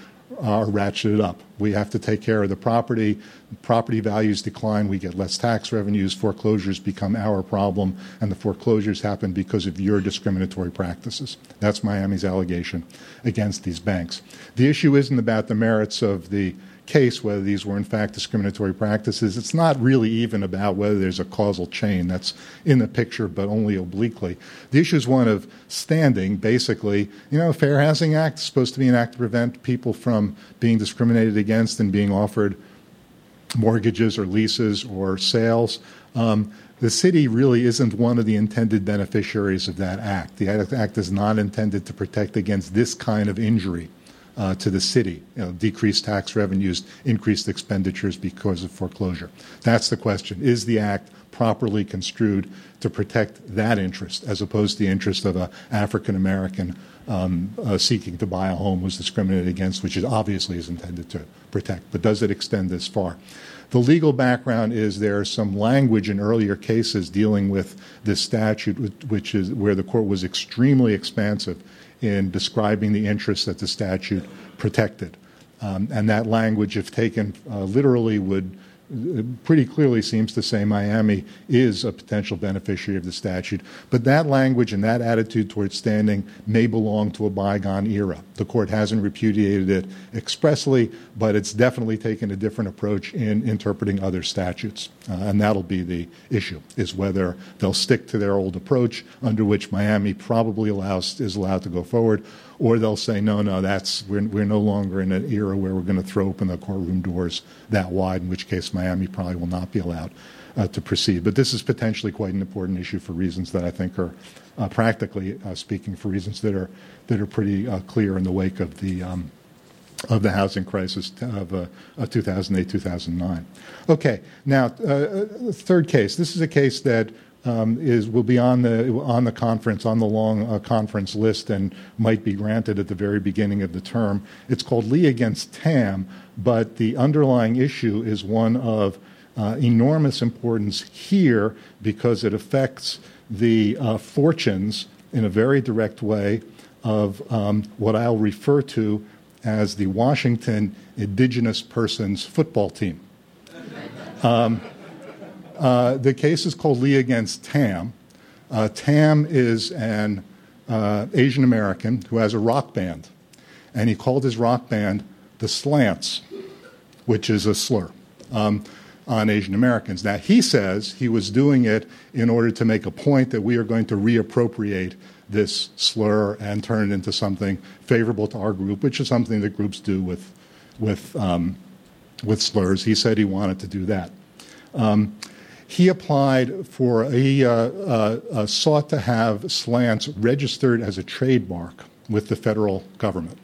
are ratcheted up. We have to take care of the property. Property values decline. We get less tax revenues. Foreclosures become our problem, and the foreclosures happen because of your discriminatory practices. That's Miami's allegation against these banks. The issue isn't about the merits of the case, whether these were in fact discriminatory practices. It's not really even about whether there's a causal chain. That's in the picture, but only obliquely. The issue is one of standing, basically. You know, Fair Housing Act is supposed to be an act to prevent people from being discriminated against and being offered mortgages or leases or sales. Um, the city really isn't one of the intended beneficiaries of that act. The act is not intended to protect against this kind of injury. Uh, to the city, you know, decreased tax revenues, increased expenditures because of foreclosure. That's the question. Is the act properly construed to protect that interest as opposed to the interest of an African-American um, uh, seeking to buy a home who's discriminated against, which it obviously is intended to protect? But does it extend this far? The legal background is there is some language in earlier cases dealing with this statute, which is where the court was extremely expansive in describing the interests that the statute protected. Um, and that language, if taken uh, literally, would uh, pretty clearly seems to say Miami is a potential beneficiary of the statute. But that language and that attitude towards standing may belong to a bygone era. The court hasn't repudiated it expressly, but it's definitely taken a different approach in interpreting other statutes. Uh, and that'll be the issue, is whether they'll stick to their old approach under which Miami probably allows is allowed to go forward, or they'll say, no, no, that's we're, we're no longer in an era where we're going to throw open the courtroom doors that wide, in which case Miami probably will not be allowed uh, to proceed. But this is potentially quite an important issue for reasons that I think are uh, practically uh, speaking, for reasons that are that are pretty uh, clear in the wake of the um, of the housing crisis of uh, two thousand eight, two thousand nine. Okay, now uh, third case. This is a case that um, is will be on the on the conference on the long uh, conference list and might be granted at the very beginning of the term. It's called Lee Against Tam, but the underlying issue is one of uh, enormous importance here because it affects the uh, fortunes in a very direct way of um, what I'll refer to as the Washington Indigenous Persons football team. Um, uh, the case is called Lee Against Tam. Uh, Tam is an uh, Asian American who has a rock band, and he called his rock band The Slants, which is a slur um, on Asian Americans. Now, he says he was doing it in order to make a point that we are going to reappropriate this slur and turn it into something favorable to our group, which is something that groups do with with um, with slurs. He said he wanted to do that. Um, he applied for, he uh, uh, uh, sought to have slants registered as a trademark with the federal government.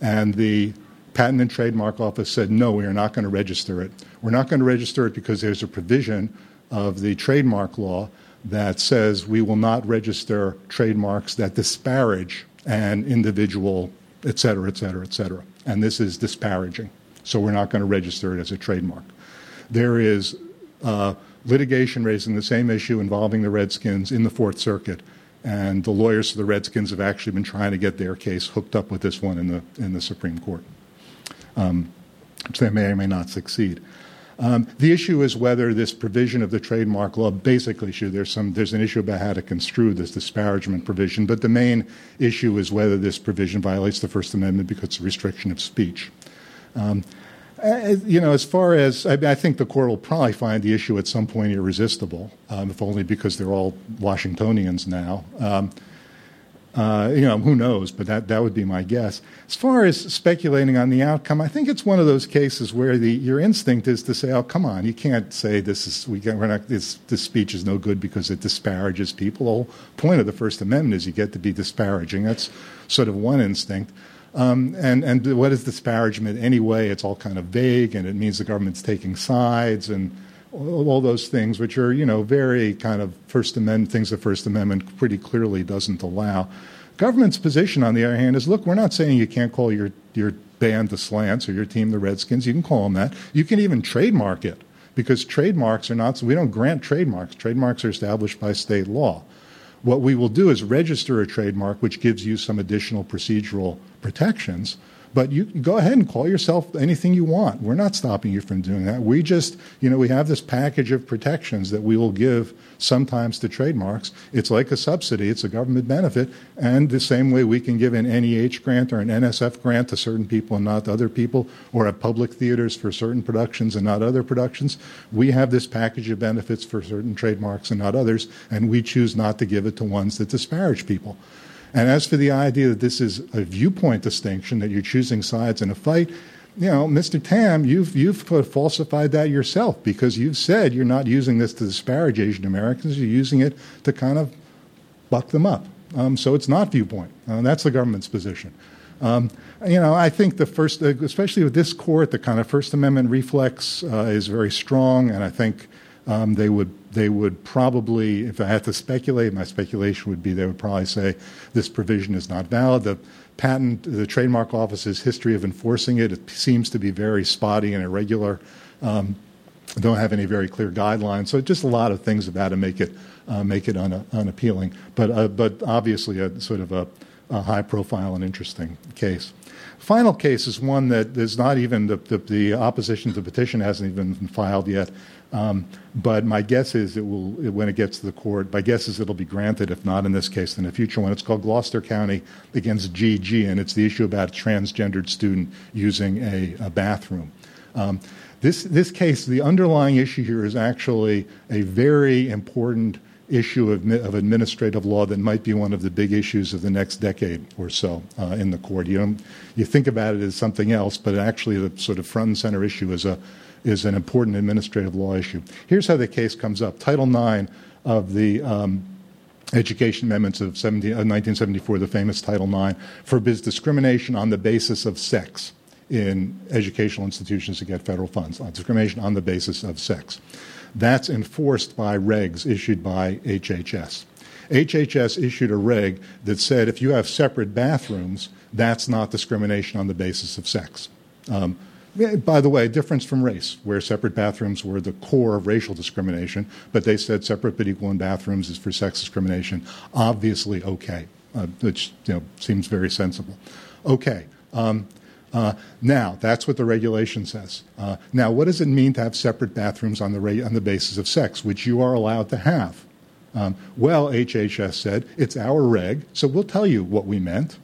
And the Patent and Trademark Office said, no, we are not going to register it. We're not going to register it because there's a provision of the trademark law that says we will not register trademarks that disparage an individual, et cetera, et cetera, et cetera. And this is disparaging. So we're not going to register it as a trademark. There is uh, litigation raising the same issue involving the Redskins in the Fourth Circuit. And the lawyers for the Redskins have actually been trying to get their case hooked up with this one in the in the Supreme Court. Um, so they may or may not succeed. Um, the issue is whether this provision of the trademark law, basic issue, there's some there's an issue about how to construe this disparagement provision, but the main issue is whether this provision violates the First Amendment because it's a restriction of speech. Um, You know, as far as, I, I think the court will probably find the issue at some point irresistible, um, if only because they're all Washingtonians now. Um, uh, you know, who knows, but that, that would be my guess. As far as speculating on the outcome, I think it's one of those cases where the your instinct is to say, oh, come on, you can't say this is we can, we're not this, this speech is no good because it disparages people. The whole point of the First Amendment is you get to be disparaging. That's sort of one instinct. Um, and, and what is disparagement anyway? It's all kind of vague, and it means the government's taking sides and all, all those things, which are, you know, very kind of First Amendment, things the First Amendment pretty clearly doesn't allow. Government's position, on the other hand, is, look, we're not saying you can't call your, your band the Slants or your team the Redskins. You can call them that. You can even trademark it, because trademarks are not, so we don't grant trademarks. Trademarks are established by state law. What we will do is register a trademark, which gives you some additional procedural protections, but you go ahead and call yourself anything you want. We're not stopping you from doing that. We just, you know, we have this package of protections that we will give sometimes to trademarks. It's like a subsidy. It's a government benefit. And the same way we can give an N E H grant or an N S F grant to certain people and not to other people, or at public theaters for certain productions and not other productions, we have this package of benefits for certain trademarks and not others, and we choose not to give it to ones that disparage people. And as for the idea that this is a viewpoint distinction, that you're choosing sides in a fight, you know, Mister Tam, you've you've falsified that yourself, because you've said you're not using this to disparage Asian Americans. You're using it to kind of buck them up. Um, so it's not viewpoint. Uh, that's the government's position. Um, you know, I think the first, especially with this court, the kind of First Amendment reflex uh, is very strong, and I think um, they would. They would probably, if I had to speculate, my speculation would be they would probably say this provision is not valid. The patent, the trademark office's history of enforcing it, it seems to be very spotty and irregular. Um, don't have any very clear guidelines. So just a lot of things about it make it uh, make it un- unappealing. But uh, but obviously a sort of a, a high profile and interesting case. Final case is one that is not even the the, the opposition to the petition hasn't even been filed yet. Um, but my guess is it will, when it gets to the court, my guess is it'll be granted, if not in this case, then a future one. It's called Gloucester County against G G, and it's the issue about a transgendered student using a, a bathroom. Um, this this case, the underlying issue here is actually a very important issue of, of administrative law that might be one of the big issues of the next decade or so uh, in the court. You don't, you think about it as something else, but actually the sort of front and center issue is a is an important administrative law issue. Here's how the case comes up. Title nine of the um, Education Amendments of nineteen seventy-four, the famous Title nine, forbids discrimination on the basis of sex in educational institutions to get federal funds, discrimination on the basis of sex. That's enforced by regs issued by H H S. H H S issued a reg that said if you have separate bathrooms, that's not discrimination on the basis of sex. Um, By the way, difference from race, where separate bathrooms were the core of racial discrimination, but they said separate but equal in bathrooms is for sex discrimination. Obviously, okay, uh, which you know seems very sensible. Okay, um, uh, now that's what the regulation says. Uh, now, what does it mean to have separate bathrooms on the ra- on the basis of sex, which you are allowed to have? Um, well, H H S said it's our reg, so we'll tell you what we meant.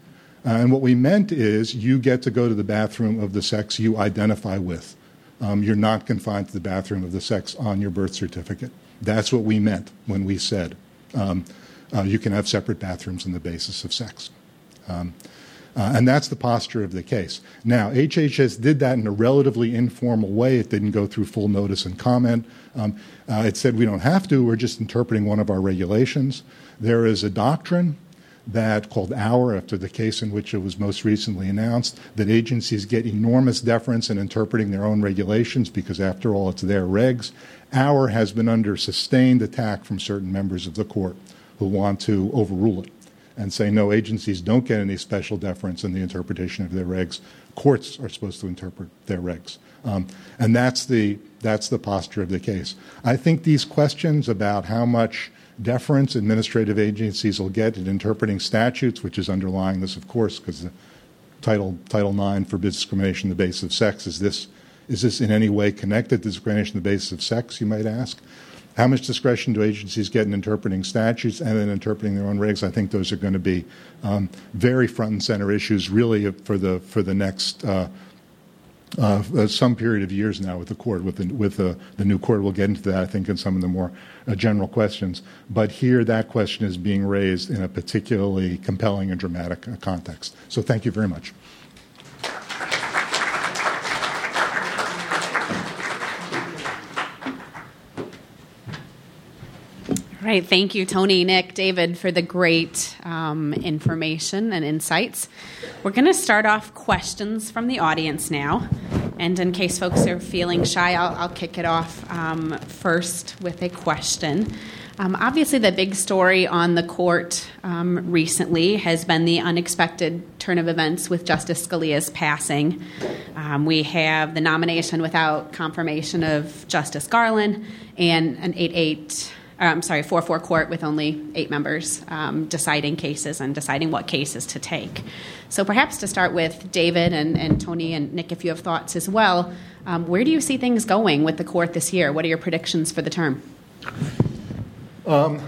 Uh, and what we meant is you get to go to the bathroom of the sex you identify with. Um, you're not confined to the bathroom of the sex on your birth certificate. That's what we meant when we said um, uh, you can have separate bathrooms on the basis of sex. Um, uh, and that's the posture of the case. Now, H H S did that in a relatively informal way. It didn't go through full notice and comment. Um, uh, it said we don't have to. We're just interpreting one of our regulations. There is a doctrine that called our, after the case in which it was most recently announced, that agencies get enormous deference in interpreting their own regulations because, after all, it's their regs. Our has been under sustained attack from certain members of the court who want to overrule it. and say, no, agencies don't get any special deference in the interpretation of their regs. Courts are supposed to interpret their regs. Um, and that's the that's the posture of the case. I think these questions about how much deference administrative agencies will get in interpreting statutes, which is underlying this, of course, because the Title Title nine forbids discrimination on the basis of sex. Is this is this in any way connected to discrimination on the basis of sex, you might ask? How much discretion do agencies get in interpreting statutes and in interpreting their own regs? I think those are going to be um, very front and center issues, really, for the for the next uh, uh, some period of years now with the court. With the, with the, the new court, we'll get into that, I think, in some of the more uh, general questions. But here, that question is being raised in a particularly compelling and dramatic uh, context. So, thank you very much. Right. Thank you, Tony, Nick, David, for the great um, information and insights. We're going to start off questions from the audience now. And in case folks are feeling shy, I'll, I'll kick it off um, first with a question. Um, obviously, the big story on the court um, recently has been the unexpected turn of events with Justice Scalia's passing. Um, we have the nomination without confirmation of Justice Garland and an eight eight... I'm sorry, four four court with only eight members um, deciding cases and deciding what cases to take. So perhaps to start with David and, and Tony and Nick, if you have thoughts as well, um, where do you see things going with the court this year? What are your predictions for the term? Um,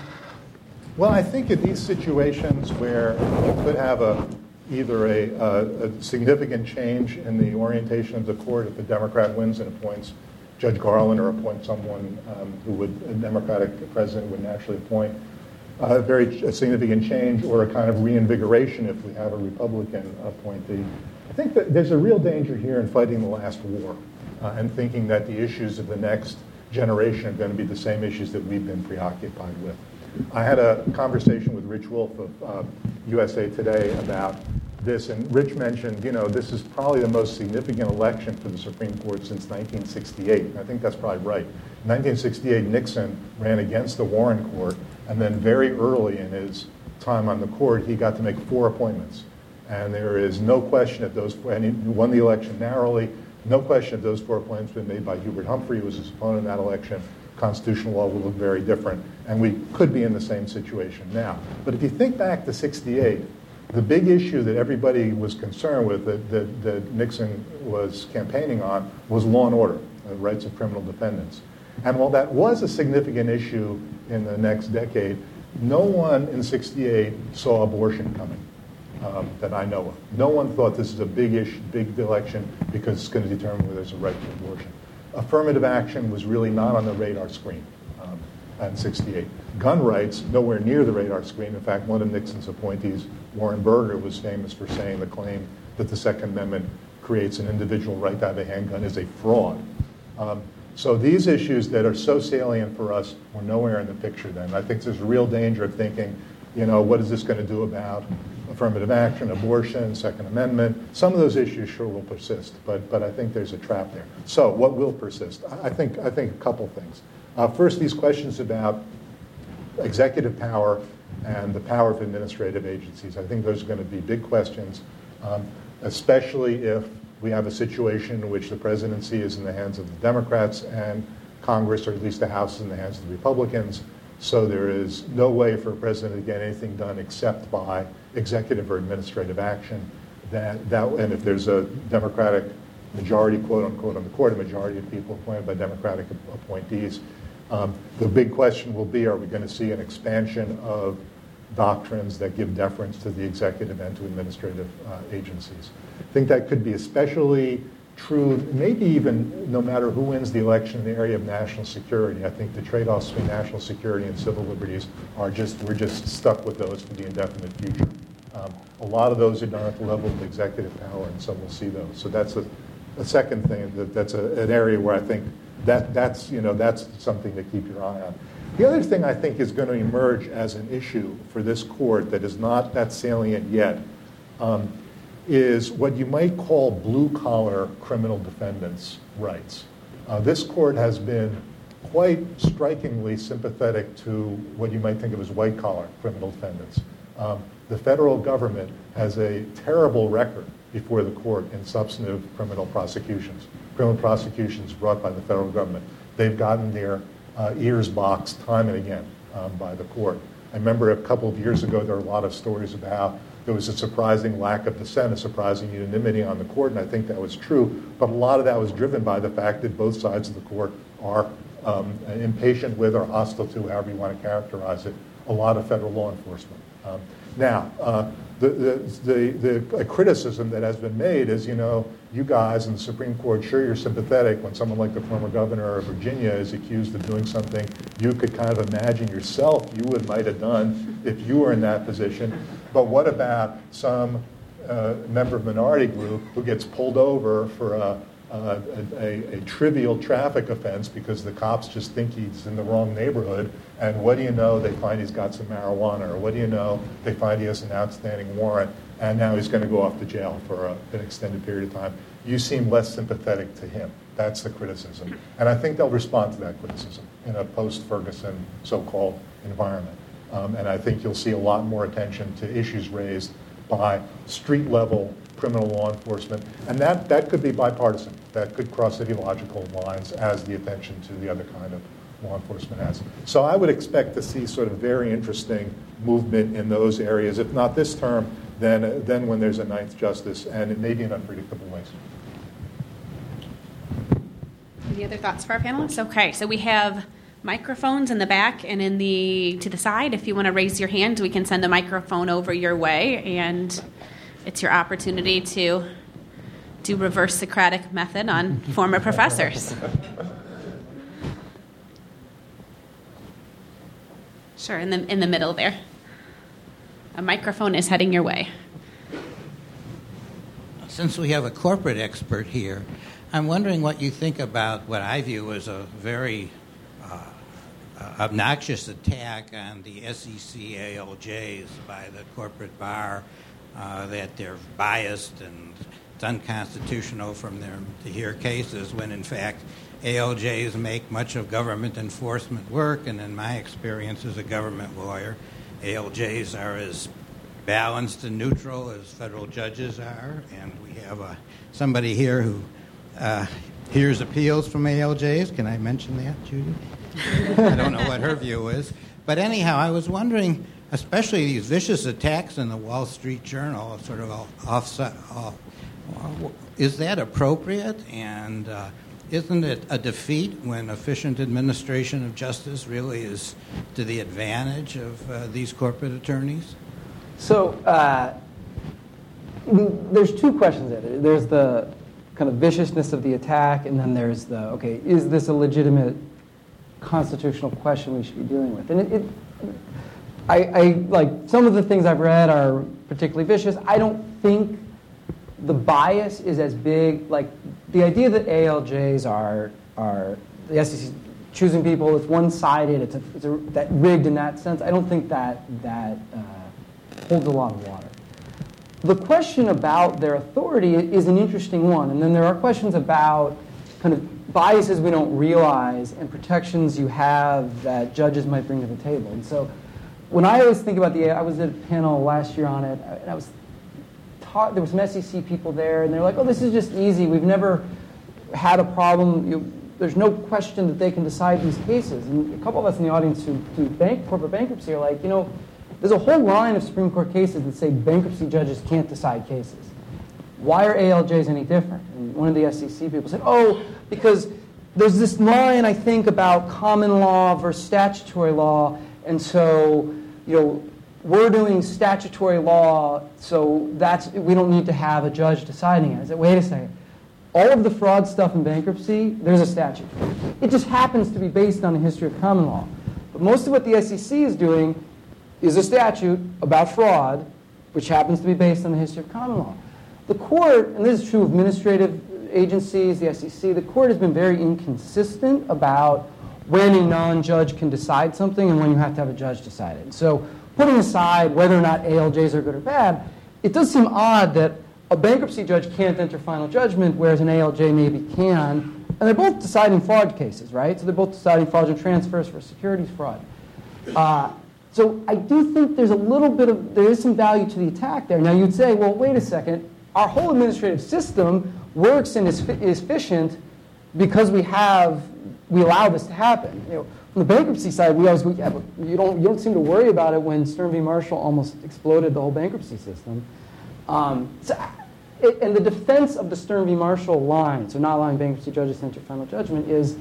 well, I think in these situations where you could have a either a, a, a significant change in the orientation of the court if the Democrat wins and appoints Judge Garland or appoint someone um, who would, a Democratic president would naturally appoint, uh, a very a significant change or a kind of reinvigoration if we have a Republican appointee. I think that there's a real danger here in fighting the last war uh, and thinking that the issues of the next generation are going to be the same issues that we've been preoccupied with. I had a conversation with Rich Wolf of uh, U S A Today about this, and Rich mentioned, you know, this is probably the most significant election for the Supreme Court since nineteen sixty-eight. I think that's probably right. In nineteen sixty-eight, Nixon ran against the Warren Court, and then very early in his time on the court, he got to make four appointments. And there is no question that those four, and he won the election narrowly, no question that those four appointments were made by Hubert Humphrey, who was his opponent in that election. Constitutional law will look very different, and we could be in the same situation now. But if you think back to sixty-eight, the big issue that everybody was concerned with, that, that, that Nixon was campaigning on, was law and order, the rights of criminal defendants. And while that was a significant issue in the next decade, no one in sixty-eight saw abortion coming um, that I know of. No one thought this is a big issue, big election, because it's going to determine whether there's a right to abortion. Affirmative action was really not on the radar screen um, in sixty-eight. Gun rights, nowhere near the radar screen. In fact, one of Nixon's appointees, Warren Burger, was famous for saying the claim that the Second Amendment creates an individual right to have a handgun is a fraud. Um, so these issues that are so salient for us were nowhere in the picture then. I think there's a real danger of thinking, you know, what is this going to do about affirmative action, abortion, Second Amendment? Some of those issues sure will persist, but but I think there's a trap there. So what will persist? I think I think a couple things. Uh, first, these questions about executive power and the power of administrative agencies. I think those are going to be big questions, um, especially if we have a situation in which the presidency is in the hands of the Democrats and Congress, or at least the House, is in the hands of the Republicans. So there is no way for a president to get anything done except by executive or administrative action. That, that, and if there's a Democratic majority, quote unquote, on the court, a majority of people appointed by Democratic appointees, Um, the big question will be, are we going to see an expansion of doctrines that give deference to the executive and to administrative uh, agencies? I think that could be especially true, maybe even no matter who wins the election in the area of national security. I think the trade-offs between national security and civil liberties are just, we're just stuck with those for the indefinite future. Um, a lot of those are done at the level of executive power, and so we'll see those. So that's a, a second thing, that, that's a, an area where I think That, that's, you know, that's something to keep your eye on. The other thing I think is going to emerge as an issue for this court that is not that salient yet um, is what you might call blue-collar criminal defendants' rights. Uh, this court has been quite strikingly sympathetic to what you might think of as white-collar criminal defendants. Um, the federal government has a terrible record before the court in substantive criminal prosecutions, criminal prosecutions brought by the federal government. They've gotten their uh, ears boxed time and again um, by the court. I remember a couple of years ago, there were a lot of stories about how there was a surprising lack of dissent, a surprising unanimity on the court, and I think that was true, but a lot of that was driven by the fact that both sides of the court are um, impatient with or hostile to, however you want to characterize it, a lot of federal law enforcement. Um, now, uh, the, the, the, the criticism that has been made is, you know, you guys in the Supreme Court, sure you're sympathetic when someone like the former governor of Virginia is accused of doing something you could kind of imagine yourself you would might have done if you were in that position. But what about some uh, member of minority group who gets pulled over for a, a, a, a trivial traffic offense because the cops just think he's in the wrong neighborhood, and what do you know, they find he's got some marijuana, or what do you know, they find he has an outstanding warrant, and now he's going to go off to jail for a, an extended period of time. You seem less sympathetic to him. That's the criticism. And I think they'll respond to that criticism in a post-Ferguson so-called environment. Um, and I think you'll see a lot more attention to issues raised by street-level criminal law enforcement. And that, that could be bipartisan. That could cross ideological lines as the attention to the other kind of law enforcement has. So I would expect to see sort of very interesting movement in those areas, if not this term, then, then when there's a ninth justice, and it may be in unpredictable ways. Any other thoughts for our panelists? Okay, so we have microphones in the back and in the to the side. If you want to raise your hand, we can send a microphone over your way, and it's your opportunity to do reverse Socratic method on former professors. Sure, in the in the middle there. A microphone is heading your way. Since we have a corporate expert here, I'm wondering what you think about what I view as a very uh, obnoxious attack on the S E C A L Js by the corporate bar, uh, that they're biased and it's unconstitutional from them to hear cases when, in fact, A L Js make much of government enforcement work, and in my experience as a government lawyer, A L Js are as balanced and neutral as federal judges are, and we have a, somebody here who uh, hears appeals from A L Js. Can I mention that, Judy? I don't know what her view is. But anyhow, I was wondering, especially these vicious attacks in the Wall Street Journal, sort of offset, off, is that appropriate? And uh, isn't it a defeat when efficient administration of justice really is to the advantage of uh, these corporate attorneys? So uh, there's two questions at it. There's the kind of viciousness of the attack, and then there's the, okay, is this a legitimate constitutional question we should be dealing with? And it, it I, I like some of the things I've read are particularly vicious. I don't think the bias is as big, like the idea that A L Js are are the S E C choosing people, it's one-sided, it's a, it's a, that rigged in that sense. I don't think that that uh, holds a lot of water. The question about their authority is an interesting one, and then there are questions about kind of biases we don't realize and protections you have that judges might bring to the table. And so, when I always think about the, I was at a panel last year on it, and I was. Taught, there were some S E C people there, and they're like, oh, this is just easy. We've never had a problem. You, there's no question that they can decide these cases. And a couple of us in the audience who do bank, corporate bankruptcy are like, you know, there's a whole line of Supreme Court cases that say bankruptcy judges can't decide cases. Why are A L Js any different? And one of the S E C people said, oh, because there's this line, I think, about common law versus statutory law, and so, you know, we're doing statutory law, so that's we don't need to have a judge deciding it. I said, wait a second. All of the fraud stuff in bankruptcy, there's a statute. It just happens to be based on the history of common law. But most of what the S E C is doing is a statute about fraud, which happens to be based on the history of common law. The court, and this is true of administrative agencies, the S E C, the court has been very inconsistent about when a non-judge can decide something and when you have to have a judge decide it. So, putting aside whether or not A L Js are good or bad, it does seem odd that a bankruptcy judge can't enter final judgment, whereas an A L J maybe can. And they're both deciding fraud cases, right? So they're both deciding fraudulent transfers for securities fraud. Uh, So I do think there's a little bit of, there is some value to the attack there. Now you'd say, well, wait a second, our whole administrative system works and is efficient because we have, we allow this to happen. You know, from the bankruptcy side, we always, we, yeah, you don't, you don't seem to worry about it when Stern v. Marshall almost exploded the whole bankruptcy system. Um, so, it, and the defense of the Stern v. Marshall line, so not allowing bankruptcy judges to enter final judgment, is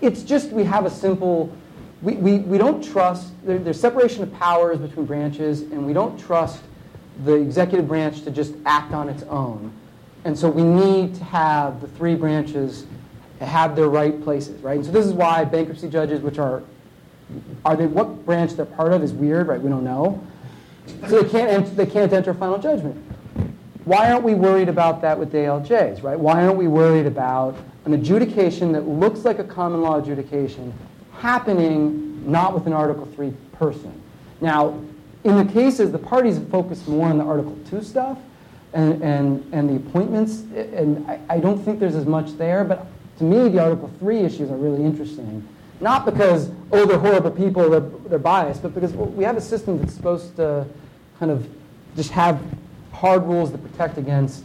it's just we have a simple, we, we, we don't trust, there, there's separation of powers between branches, and we don't trust the executive branch to just act on its own. And so we need to have the three branches have their right places, right? And so this is why bankruptcy judges, which are, are they, what branch they're part of is weird, right? We don't know. So they can't, they can't enter final judgment. Why aren't we worried about that with A L Js, right? Why aren't we worried about an adjudication that looks like a common law adjudication happening not with an Article three person? Now, in the cases, the parties have focused more on the Article two stuff and, and, and the appointments, and I, I don't think there's as much there, but to me, the Article three issues are really interesting. Not because, oh, they're horrible people, they're, they're biased, but because we have a system that's supposed to kind of just have hard rules that protect against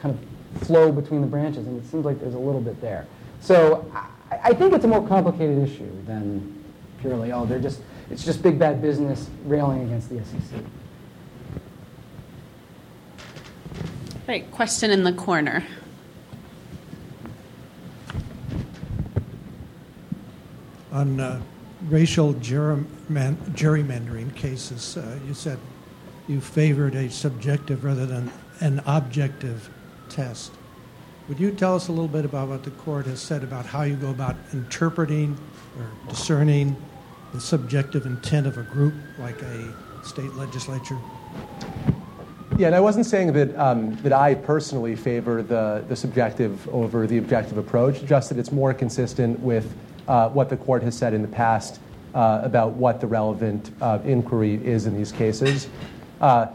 kind of flow between the branches, and it seems like there's a little bit there. So I, I think it's a more complicated issue than purely, oh, they're just, it's just big bad business railing against the S E C. Right, question in the corner. On uh, racial gerrymandering cases, uh, you said you favored a subjective rather than an objective test. Would you tell us a little bit about what the court has said about how you go about interpreting or discerning the subjective intent of a group like a state legislature? Yeah, and I wasn't saying that um, that I personally favor the, the subjective over the objective approach, just that it's more consistent with Uh, what the court has said in the past uh, about what the relevant uh, inquiry is in these cases. Uh,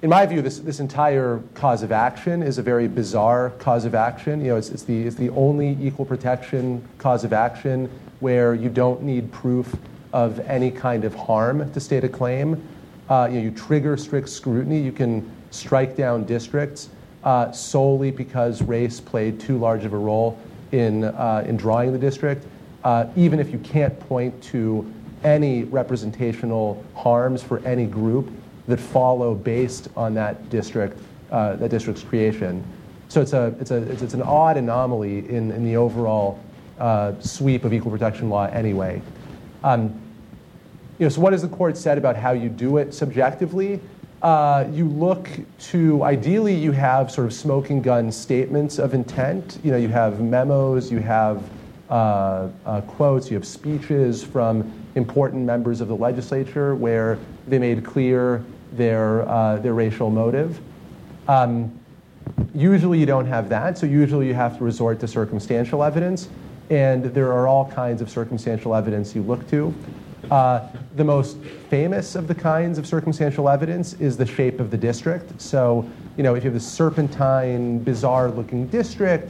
in my view, this this entire cause of action is a very bizarre cause of action. You know, it's, it's the it's the only equal protection cause of action where you don't need proof of any kind of harm to state a claim. Uh, you know, you trigger strict scrutiny. You can strike down districts uh, solely because race played too large of a role in uh, in drawing the district. Uh, even if you can't point to any representational harms for any group that follow based on that district, uh, that district's creation, so it's a it's a it's, it's an odd anomaly in, in the overall uh, sweep of equal protection law. Anyway, um, you know. So what has the court said about how you do it subjectively? Uh, you look to ideally you have sort of smoking gun statements of intent. You know, you have memos, you have. Uh, uh, quotes, you have speeches from important members of the legislature where they made clear their uh, their racial motive. Um, usually you don't have that, so usually you have to resort to circumstantial evidence, and there are all kinds of circumstantial evidence you look to. Uh, the most famous of the kinds of circumstantial evidence is the shape of the district. So, you know, if you have this serpentine, bizarre-looking district,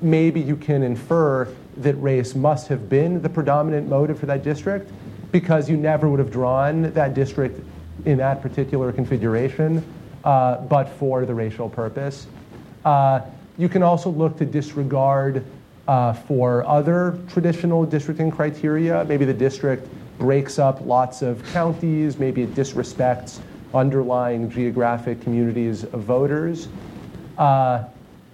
maybe you can infer that race must have been the predominant motive for that district because you never would have drawn that district in that particular configuration uh, but for the racial purpose. Uh, you can also look to disregard uh, for other traditional districting criteria. Maybe the district breaks up lots of counties. Maybe it disrespects underlying geographic communities of voters. Uh,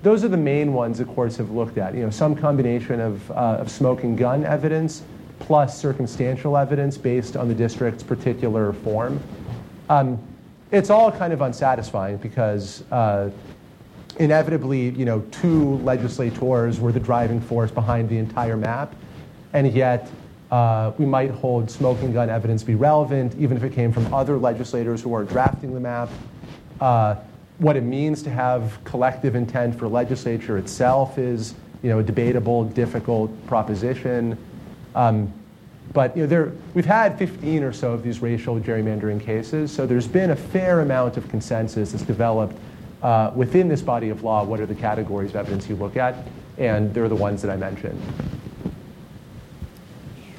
Those are the main ones the courts have looked at. You know, some combination of, uh, of smoking gun evidence plus circumstantial evidence based on the district's particular form. Um, it's all kind of unsatisfying because uh, inevitably, you know, two legislators were the driving force behind the entire map, and yet uh, we might hold smoking gun evidence to be relevant, even if it came from other legislators who are drafting the map. Uh, What it means to have collective intent for legislature itself is, you know, a debatable, difficult proposition. Um, but you know, there we've had fifteen or so of these racial gerrymandering cases, so there's been a fair amount of consensus that's developed uh, within this body of law. What are the categories of evidence you look at? And they're the ones that I mentioned.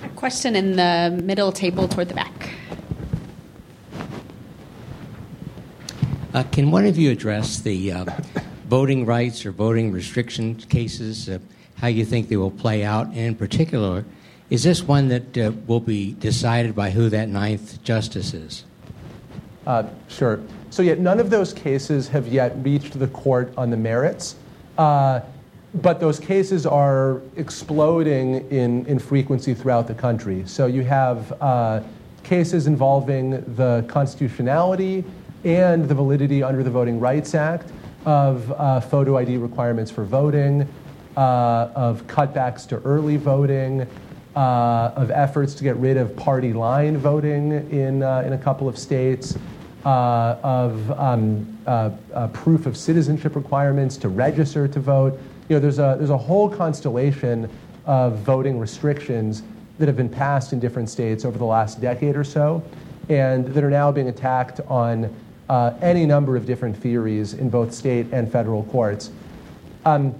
A question in the middle table toward the back. Uh, can one of you address the uh, voting rights or voting restrictions cases, uh, how you think they will play out? And in particular, is this one that uh, will be decided by who that ninth justice is? Uh, sure. So yet none of those cases have yet reached the court on the merits, uh, but those cases are exploding in, in frequency throughout the country. So you have uh, cases involving the constitutionality and the validity under the Voting Rights Act of uh, photo I D requirements for voting, uh, of cutbacks to early voting, Uh, of efforts to get rid of party line voting in uh, in a couple of states, uh, of um, uh, uh, proof of citizenship requirements to register to vote. You know, there's a there's a whole constellation of voting restrictions that have been passed in different states over the last decade or so, and that are now being attacked on uh, any number of different theories in both state and federal courts. Um,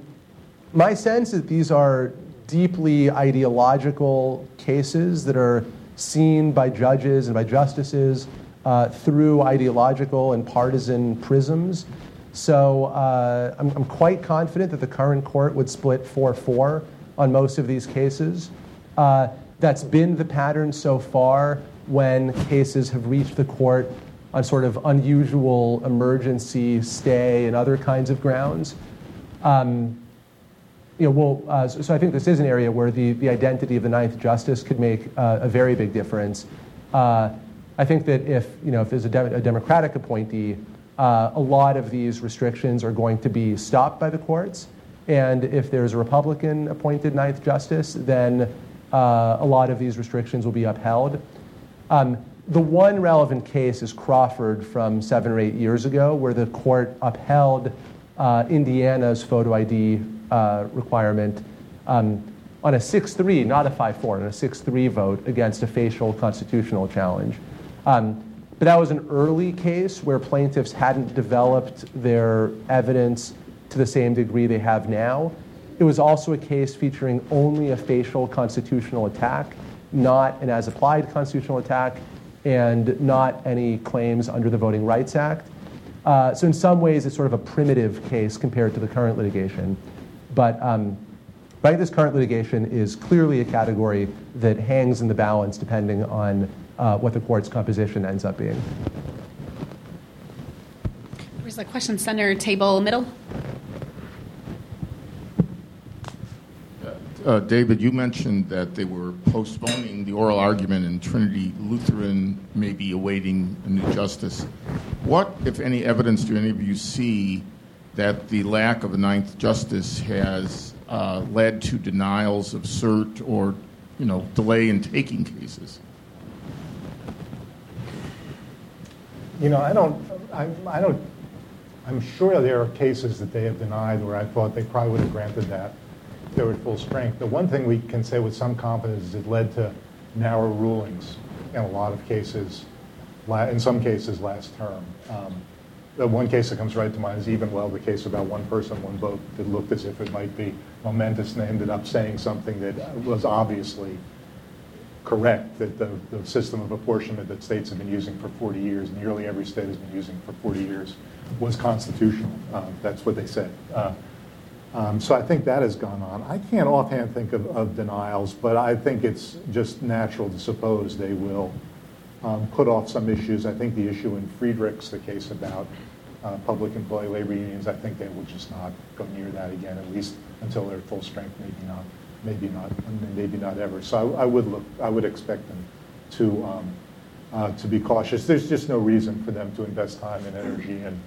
my sense is that these are deeply ideological cases that are seen by judges and by justices uh, through ideological and partisan prisms. So uh, I'm, I'm quite confident that the current court would split four four on most of these cases. Uh, that's been the pattern so far when cases have reached the court on sort of unusual emergency stay and other kinds of grounds. Um, You know, well, uh, so, so I think this is an area where the, the identity of the ninth justice could make uh, a very big difference. Uh, I think that if you know if there's a, de- a Democratic appointee, uh, a lot of these restrictions are going to be stopped by the courts, and if there's a Republican appointed ninth justice, then uh, a lot of these restrictions will be upheld. Um, the one relevant case is Crawford from seven or eight years ago, where the court upheld uh, Indiana's photo I D Uh, requirement um, on a six three, not a five four, on a six three vote against a facial constitutional challenge. Um, but that was an early case where plaintiffs hadn't developed their evidence to the same degree they have now. It was also a case featuring only a facial constitutional attack, not an as-applied constitutional attack, and not any claims under the Voting Rights Act. Uh, so in some ways, it's sort of a primitive case compared to the current litigation. But um, I think this current litigation is clearly a category that hangs in the balance depending on uh, what the court's composition ends up being. There's a question center table middle. Uh, David, you mentioned that they were postponing the oral argument in Trinity Lutheran, maybe awaiting a new justice. What, if any, evidence do any of you see that the lack of a ninth justice has uh, led to denials of cert or, you know, delay in taking cases? You know, I don't, I, I don't, I'm sure there are cases that they have denied where I thought they probably would have granted that if they were at full strength. The one thing we can say with some confidence is it led to narrow rulings in a lot of cases, in some cases last term. Um, The one case that comes right to mind is Evenwell, the case about one person, one vote, that looked as if it might be momentous and ended up saying something that was obviously correct, that the, the system of apportionment that states have been using for forty years, nearly every state has been using for forty years, was constitutional. Um, that's what they said. Uh, um, so I think that has gone on. I can't offhand think of, of denials, but I think it's just natural to suppose they will Um, put off some issues. I think the issue in Friedrichs, the case about uh, public employee labor unions, I think they will just not go near that again, at least until they're at full strength, maybe not, maybe not, maybe not ever. So I, I would look, I would expect them to um, uh, to be cautious. There's just no reason for them to invest time and energy and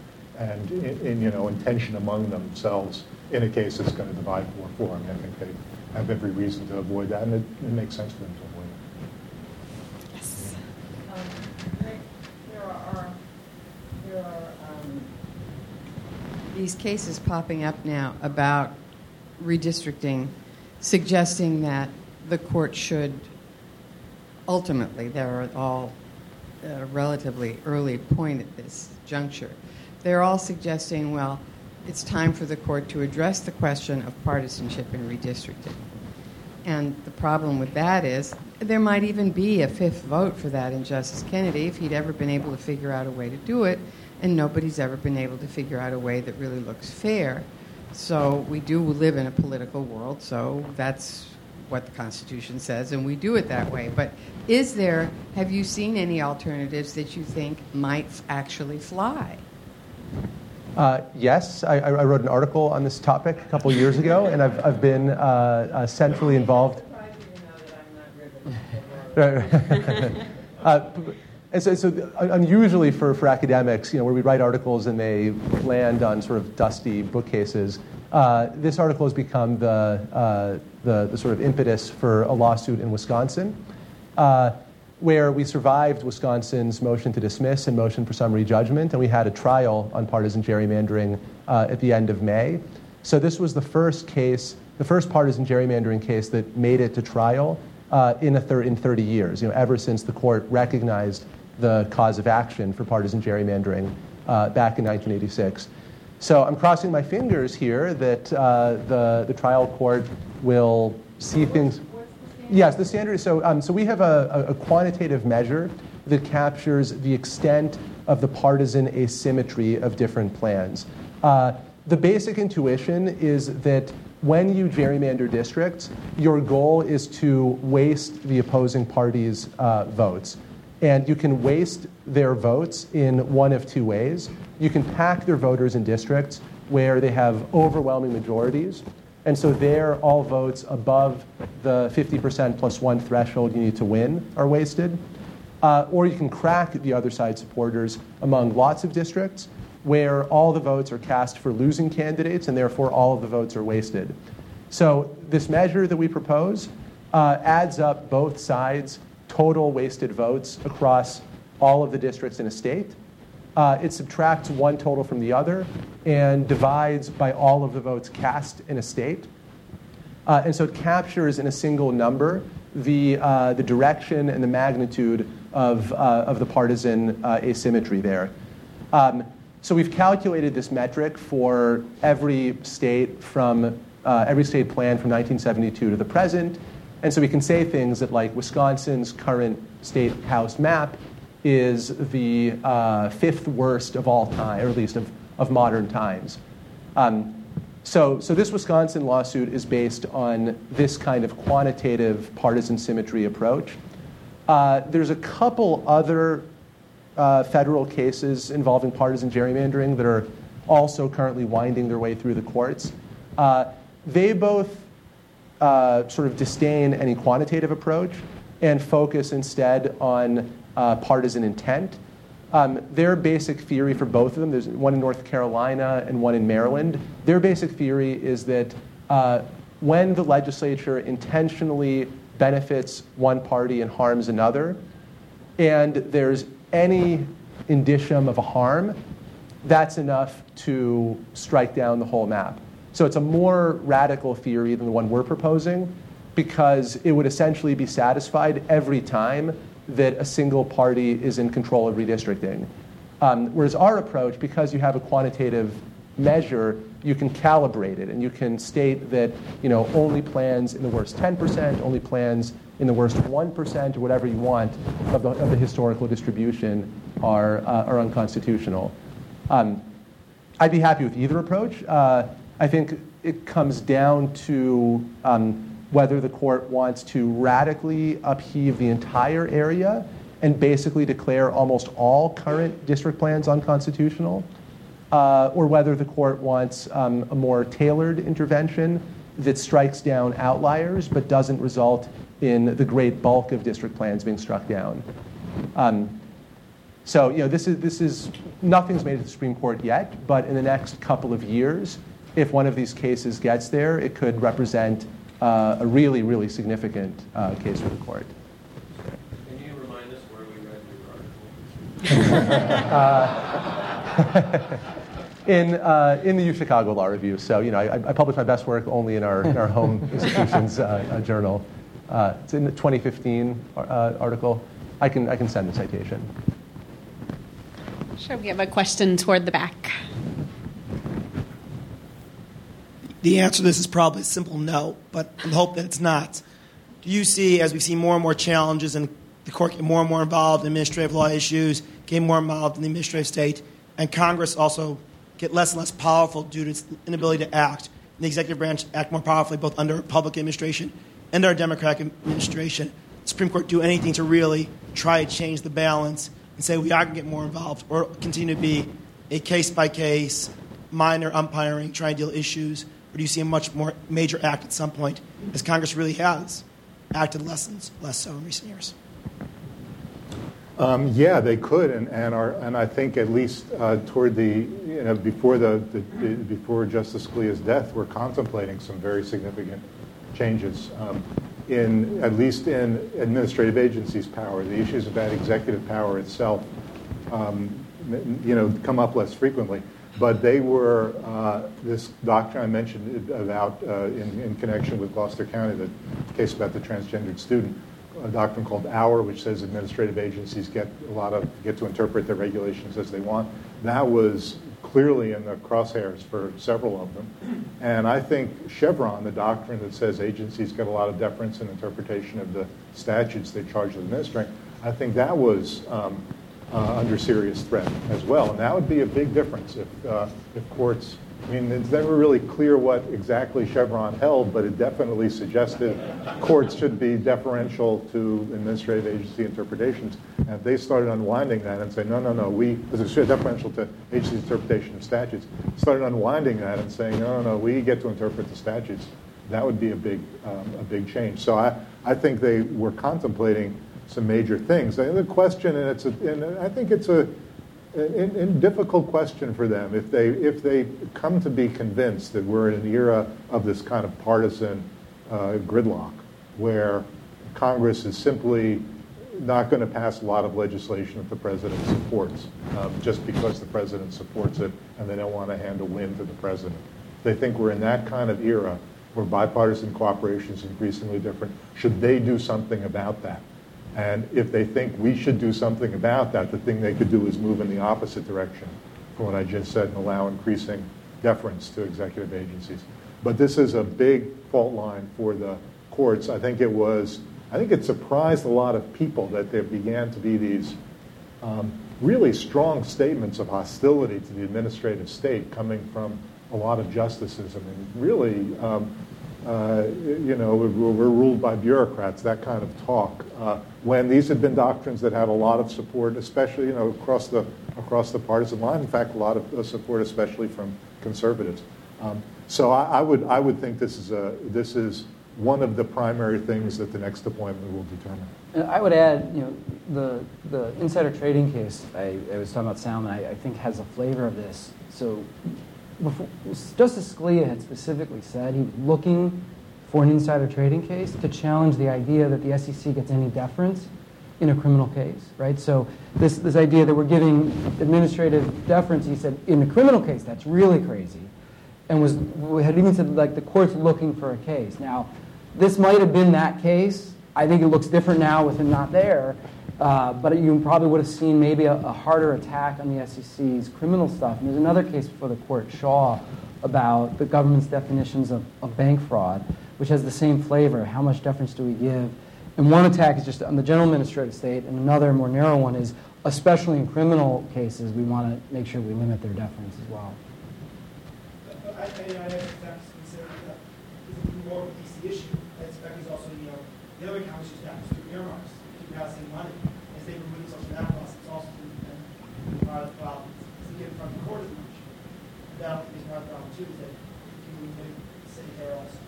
and in, in you know intention among themselves in a case that's going to divide four four. I mean, I think they have every reason to avoid that, and it, it makes sense for them to avoid it. These cases popping up now about redistricting, suggesting that the court should ultimately, they're all a relatively early point at this juncture, they're all suggesting, well, it's time for the court to address the question of partisanship and redistricting. And the problem with that is there might even be a fifth vote for that in Justice Kennedy if he'd ever been able to figure out a way to do it. and nobody's ever been able to figure out a way that really looks fair. So we do live in a political world, so that's what the Constitution says, and we do it that way. But is there, have you seen any alternatives that you think might actually fly? Uh, yes, I, I wrote an article on this topic a couple years ago, and I've, I've been uh, uh, centrally involved. uh, and so, so unusually for, for academics, you know, where we write articles and they land on sort of dusty bookcases, uh, this article has become the, uh, the the sort of impetus for a lawsuit in Wisconsin, uh, where we survived Wisconsin's motion to dismiss and motion for summary judgment, and we had a trial on partisan gerrymandering uh, at the end of May. So this was the first case, the first partisan gerrymandering case that made it to trial uh, in a thir- in thirty years. You know, ever since the court recognized the cause of action for partisan gerrymandering uh, back in nineteen eighty-six. So I'm crossing my fingers here that uh, the the trial court will see things. Yes, the standard is so. Um, so we have a, a quantitative measure that captures the extent of the partisan asymmetry of different plans. Uh, the basic intuition is that when you gerrymander districts, your goal is to waste the opposing party's uh, votes, and you can waste their votes in one of two ways. You can pack their voters in districts where they have overwhelming majorities. And so there, all votes above the fifty percent plus one threshold you need to win are wasted. Uh, or you can crack the other side's supporters among lots of districts where all the votes are cast for losing candidates, and therefore all of the votes are wasted. So this measure that we propose uh, adds up both sides' total wasted votes across all of the districts in a state. Uh, it subtracts one total from the other and divides by all of the votes cast in a state. Uh, and so it captures in a single number the uh, the direction and the magnitude of, uh, of the partisan uh, asymmetry there. Um, so we've calculated this metric for every state from uh, every state plan from nineteen seventy-two to the present. And so we can say things that, like, Wisconsin's current state house map is the uh, fifth worst of all time, or at least of, of modern times. Um, so, so this Wisconsin lawsuit is based on this kind of quantitative partisan symmetry approach. Uh, there's a couple other uh, federal cases involving partisan gerrymandering that are also currently winding their way through the courts. Uh, they both uh, sort of disdain any quantitative approach and focus instead on Uh, partisan intent. Um, their basic theory for both of them, there's one in North Carolina and one in Maryland, their basic theory is that uh, when the legislature intentionally benefits one party and harms another, and there's any indicium of a harm, that's enough to strike down the whole map. So it's a more radical theory than the one we're proposing, because it would essentially be satisfied every time that a single party is in control of redistricting. Um, whereas our approach, because you have a quantitative measure, you can calibrate it, and you can state that, you know, only plans in the worst ten percent, only plans in the worst one percent, or whatever you want of the, of the historical distribution are uh, are unconstitutional. Um, I'd be happy with either approach. Uh, I think it comes down to Um, whether the court wants to radically upheave the entire area and basically declare almost all current district plans unconstitutional, uh, or whether the court wants um, a more tailored intervention that strikes down outliers but doesn't result in the great bulk of district plans being struck down. Um, so, you know, this is this is nothing's made it to the Supreme Court yet, but in the next couple of years, if one of these cases gets there, it could represent Uh, a really, really significant uh, case for the court. Can you remind us where we read your article? uh, in uh, in the U Chicago Law Review. So, you know, I, I publish my best work only in our in our home institution's uh, uh, journal. Uh, it's in the twenty fifteen uh, article. I can I can send the citation. Sure, we have a question toward the back. The answer to this is probably a simple no, but I hope that it's not. Do you see, as we see more and more challenges and the court get more and more involved in administrative law issues, get more involved in the administrative state, and Congress also get less and less powerful due to its inability to act. And the executive branch act more powerfully both under a Republican administration and our Democratic administration. The Supreme Court do anything to really try to change the balance and say we are going to get more involved or continue to be a case-by-case, minor umpiring, trying to deal issues, or do you see a much more major act at some point, as Congress really has acted less and less so in recent years? Um, yeah, they could, and and, are, and I think at least uh, toward the you know before the, the, the before Justice Scalia's death, we're contemplating some very significant changes um, in at least in administrative agencies' power. The issues about executive power itself, um, you know, come up less frequently. But they were, uh, this doctrine I mentioned about uh, in, in connection with Gloucester County, the case about the transgendered student, a doctrine called Auer, which says administrative agencies get a lot of get to interpret their regulations as they want. That was clearly in the crosshairs for several of them. And I think Chevron, the doctrine that says agencies get a lot of deference in interpretation of the statutes they charge administering, I think that was um, Uh, under serious threat as well, and that would be a big difference if uh, if courts. I mean, it's never really clear what exactly Chevron held, but it definitely suggested courts should be deferential to administrative agency interpretations. And if they started unwinding that and say, no, no, no, we as a deferential to agency interpretation of statutes, started unwinding that and saying, no, no, no, we get to interpret the statutes. That would be a big um, a big change. So I I think they were contemplating some major things. And the question, and it's, a, and I think it's a, a, a difficult question for them if they if they come to be convinced that we're in an era of this kind of partisan uh, gridlock, where Congress is simply not going to pass a lot of legislation that the president supports, um, just because the president supports it, and they don't want to hand a win to the president. They think we're in that kind of era where bipartisan cooperation is increasingly different. Should they do something about that? And if they think we should do something about that, the thing they could do is move in the opposite direction from what I just said and allow increasing deference to executive agencies. But this is a big fault line for the courts. I think it was, I think it surprised a lot of people that there began to be these um, really strong statements of hostility to the administrative state coming from a lot of justices. I mean, really, um, Uh, you know, we're, we're ruled by bureaucrats, that kind of talk, uh, when these had been doctrines that had a lot of support, especially, you know, across the across the partisan line. In fact, a lot of support, especially from conservatives. Um, so I, I would I would think this is a this is one of the primary things that the next appointment will determine. And I would add, you know, the the insider trading case I, I was talking about, Salman, I, I think has a flavor of this. So. Before, Justice Scalia had specifically said he was looking for an insider trading case to challenge the idea that the S E C gets any deference in a criminal case, right? So this this idea that we're giving administrative deference, he said, in a criminal case, that's really crazy. And was had even said, like, the court's looking for a case. Now, this might have been that case. I think it looks different now with him not there. Uh, but you probably would have seen maybe a, a harder attack on the S E C's criminal stuff. And there's another case before the court, Shaw, about the government's definitions of, of bank fraud, which has the same flavor. How much deference do we give? And one attack is just on the general administrative state, and another more narrow one is, especially in criminal cases, we want to make sure we limit their deference as well. I, I, I think that's considered that more of a D C issue. That's also, you know, the other Congress just happens to be earmarks. Passing money as they remove themselves from that process. It's also a lot of problems. It's again from the court as much. That is part of the problem, too, is that can we make the city there also?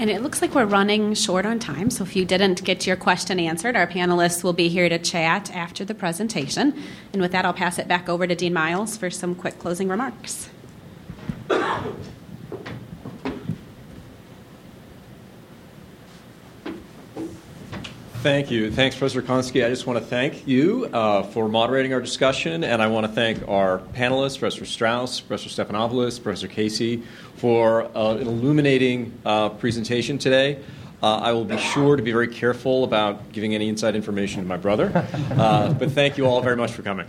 And it looks like we're running short on time, so if you didn't get your question answered, our panelists will be here to chat after the presentation. And with that, I'll pass it back over to Dean Miles for some quick closing remarks. Thank you. Thanks, Professor Konsky. I just want to thank you uh, for moderating our discussion, and I want to thank our panelists, Professor Strauss, Professor Stephanopoulos, Professor Casey, for uh, an illuminating uh, presentation today. Uh, I will be sure to be very careful about giving any inside information to my brother, uh, but thank you all very much for coming.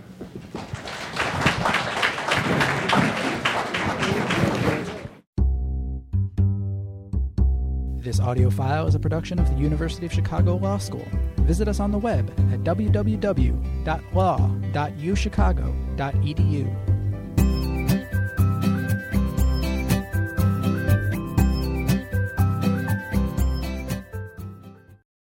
This audio file is a production of the University of Chicago Law School. visit us on the web at w w w dot law dot u chicago dot e d u.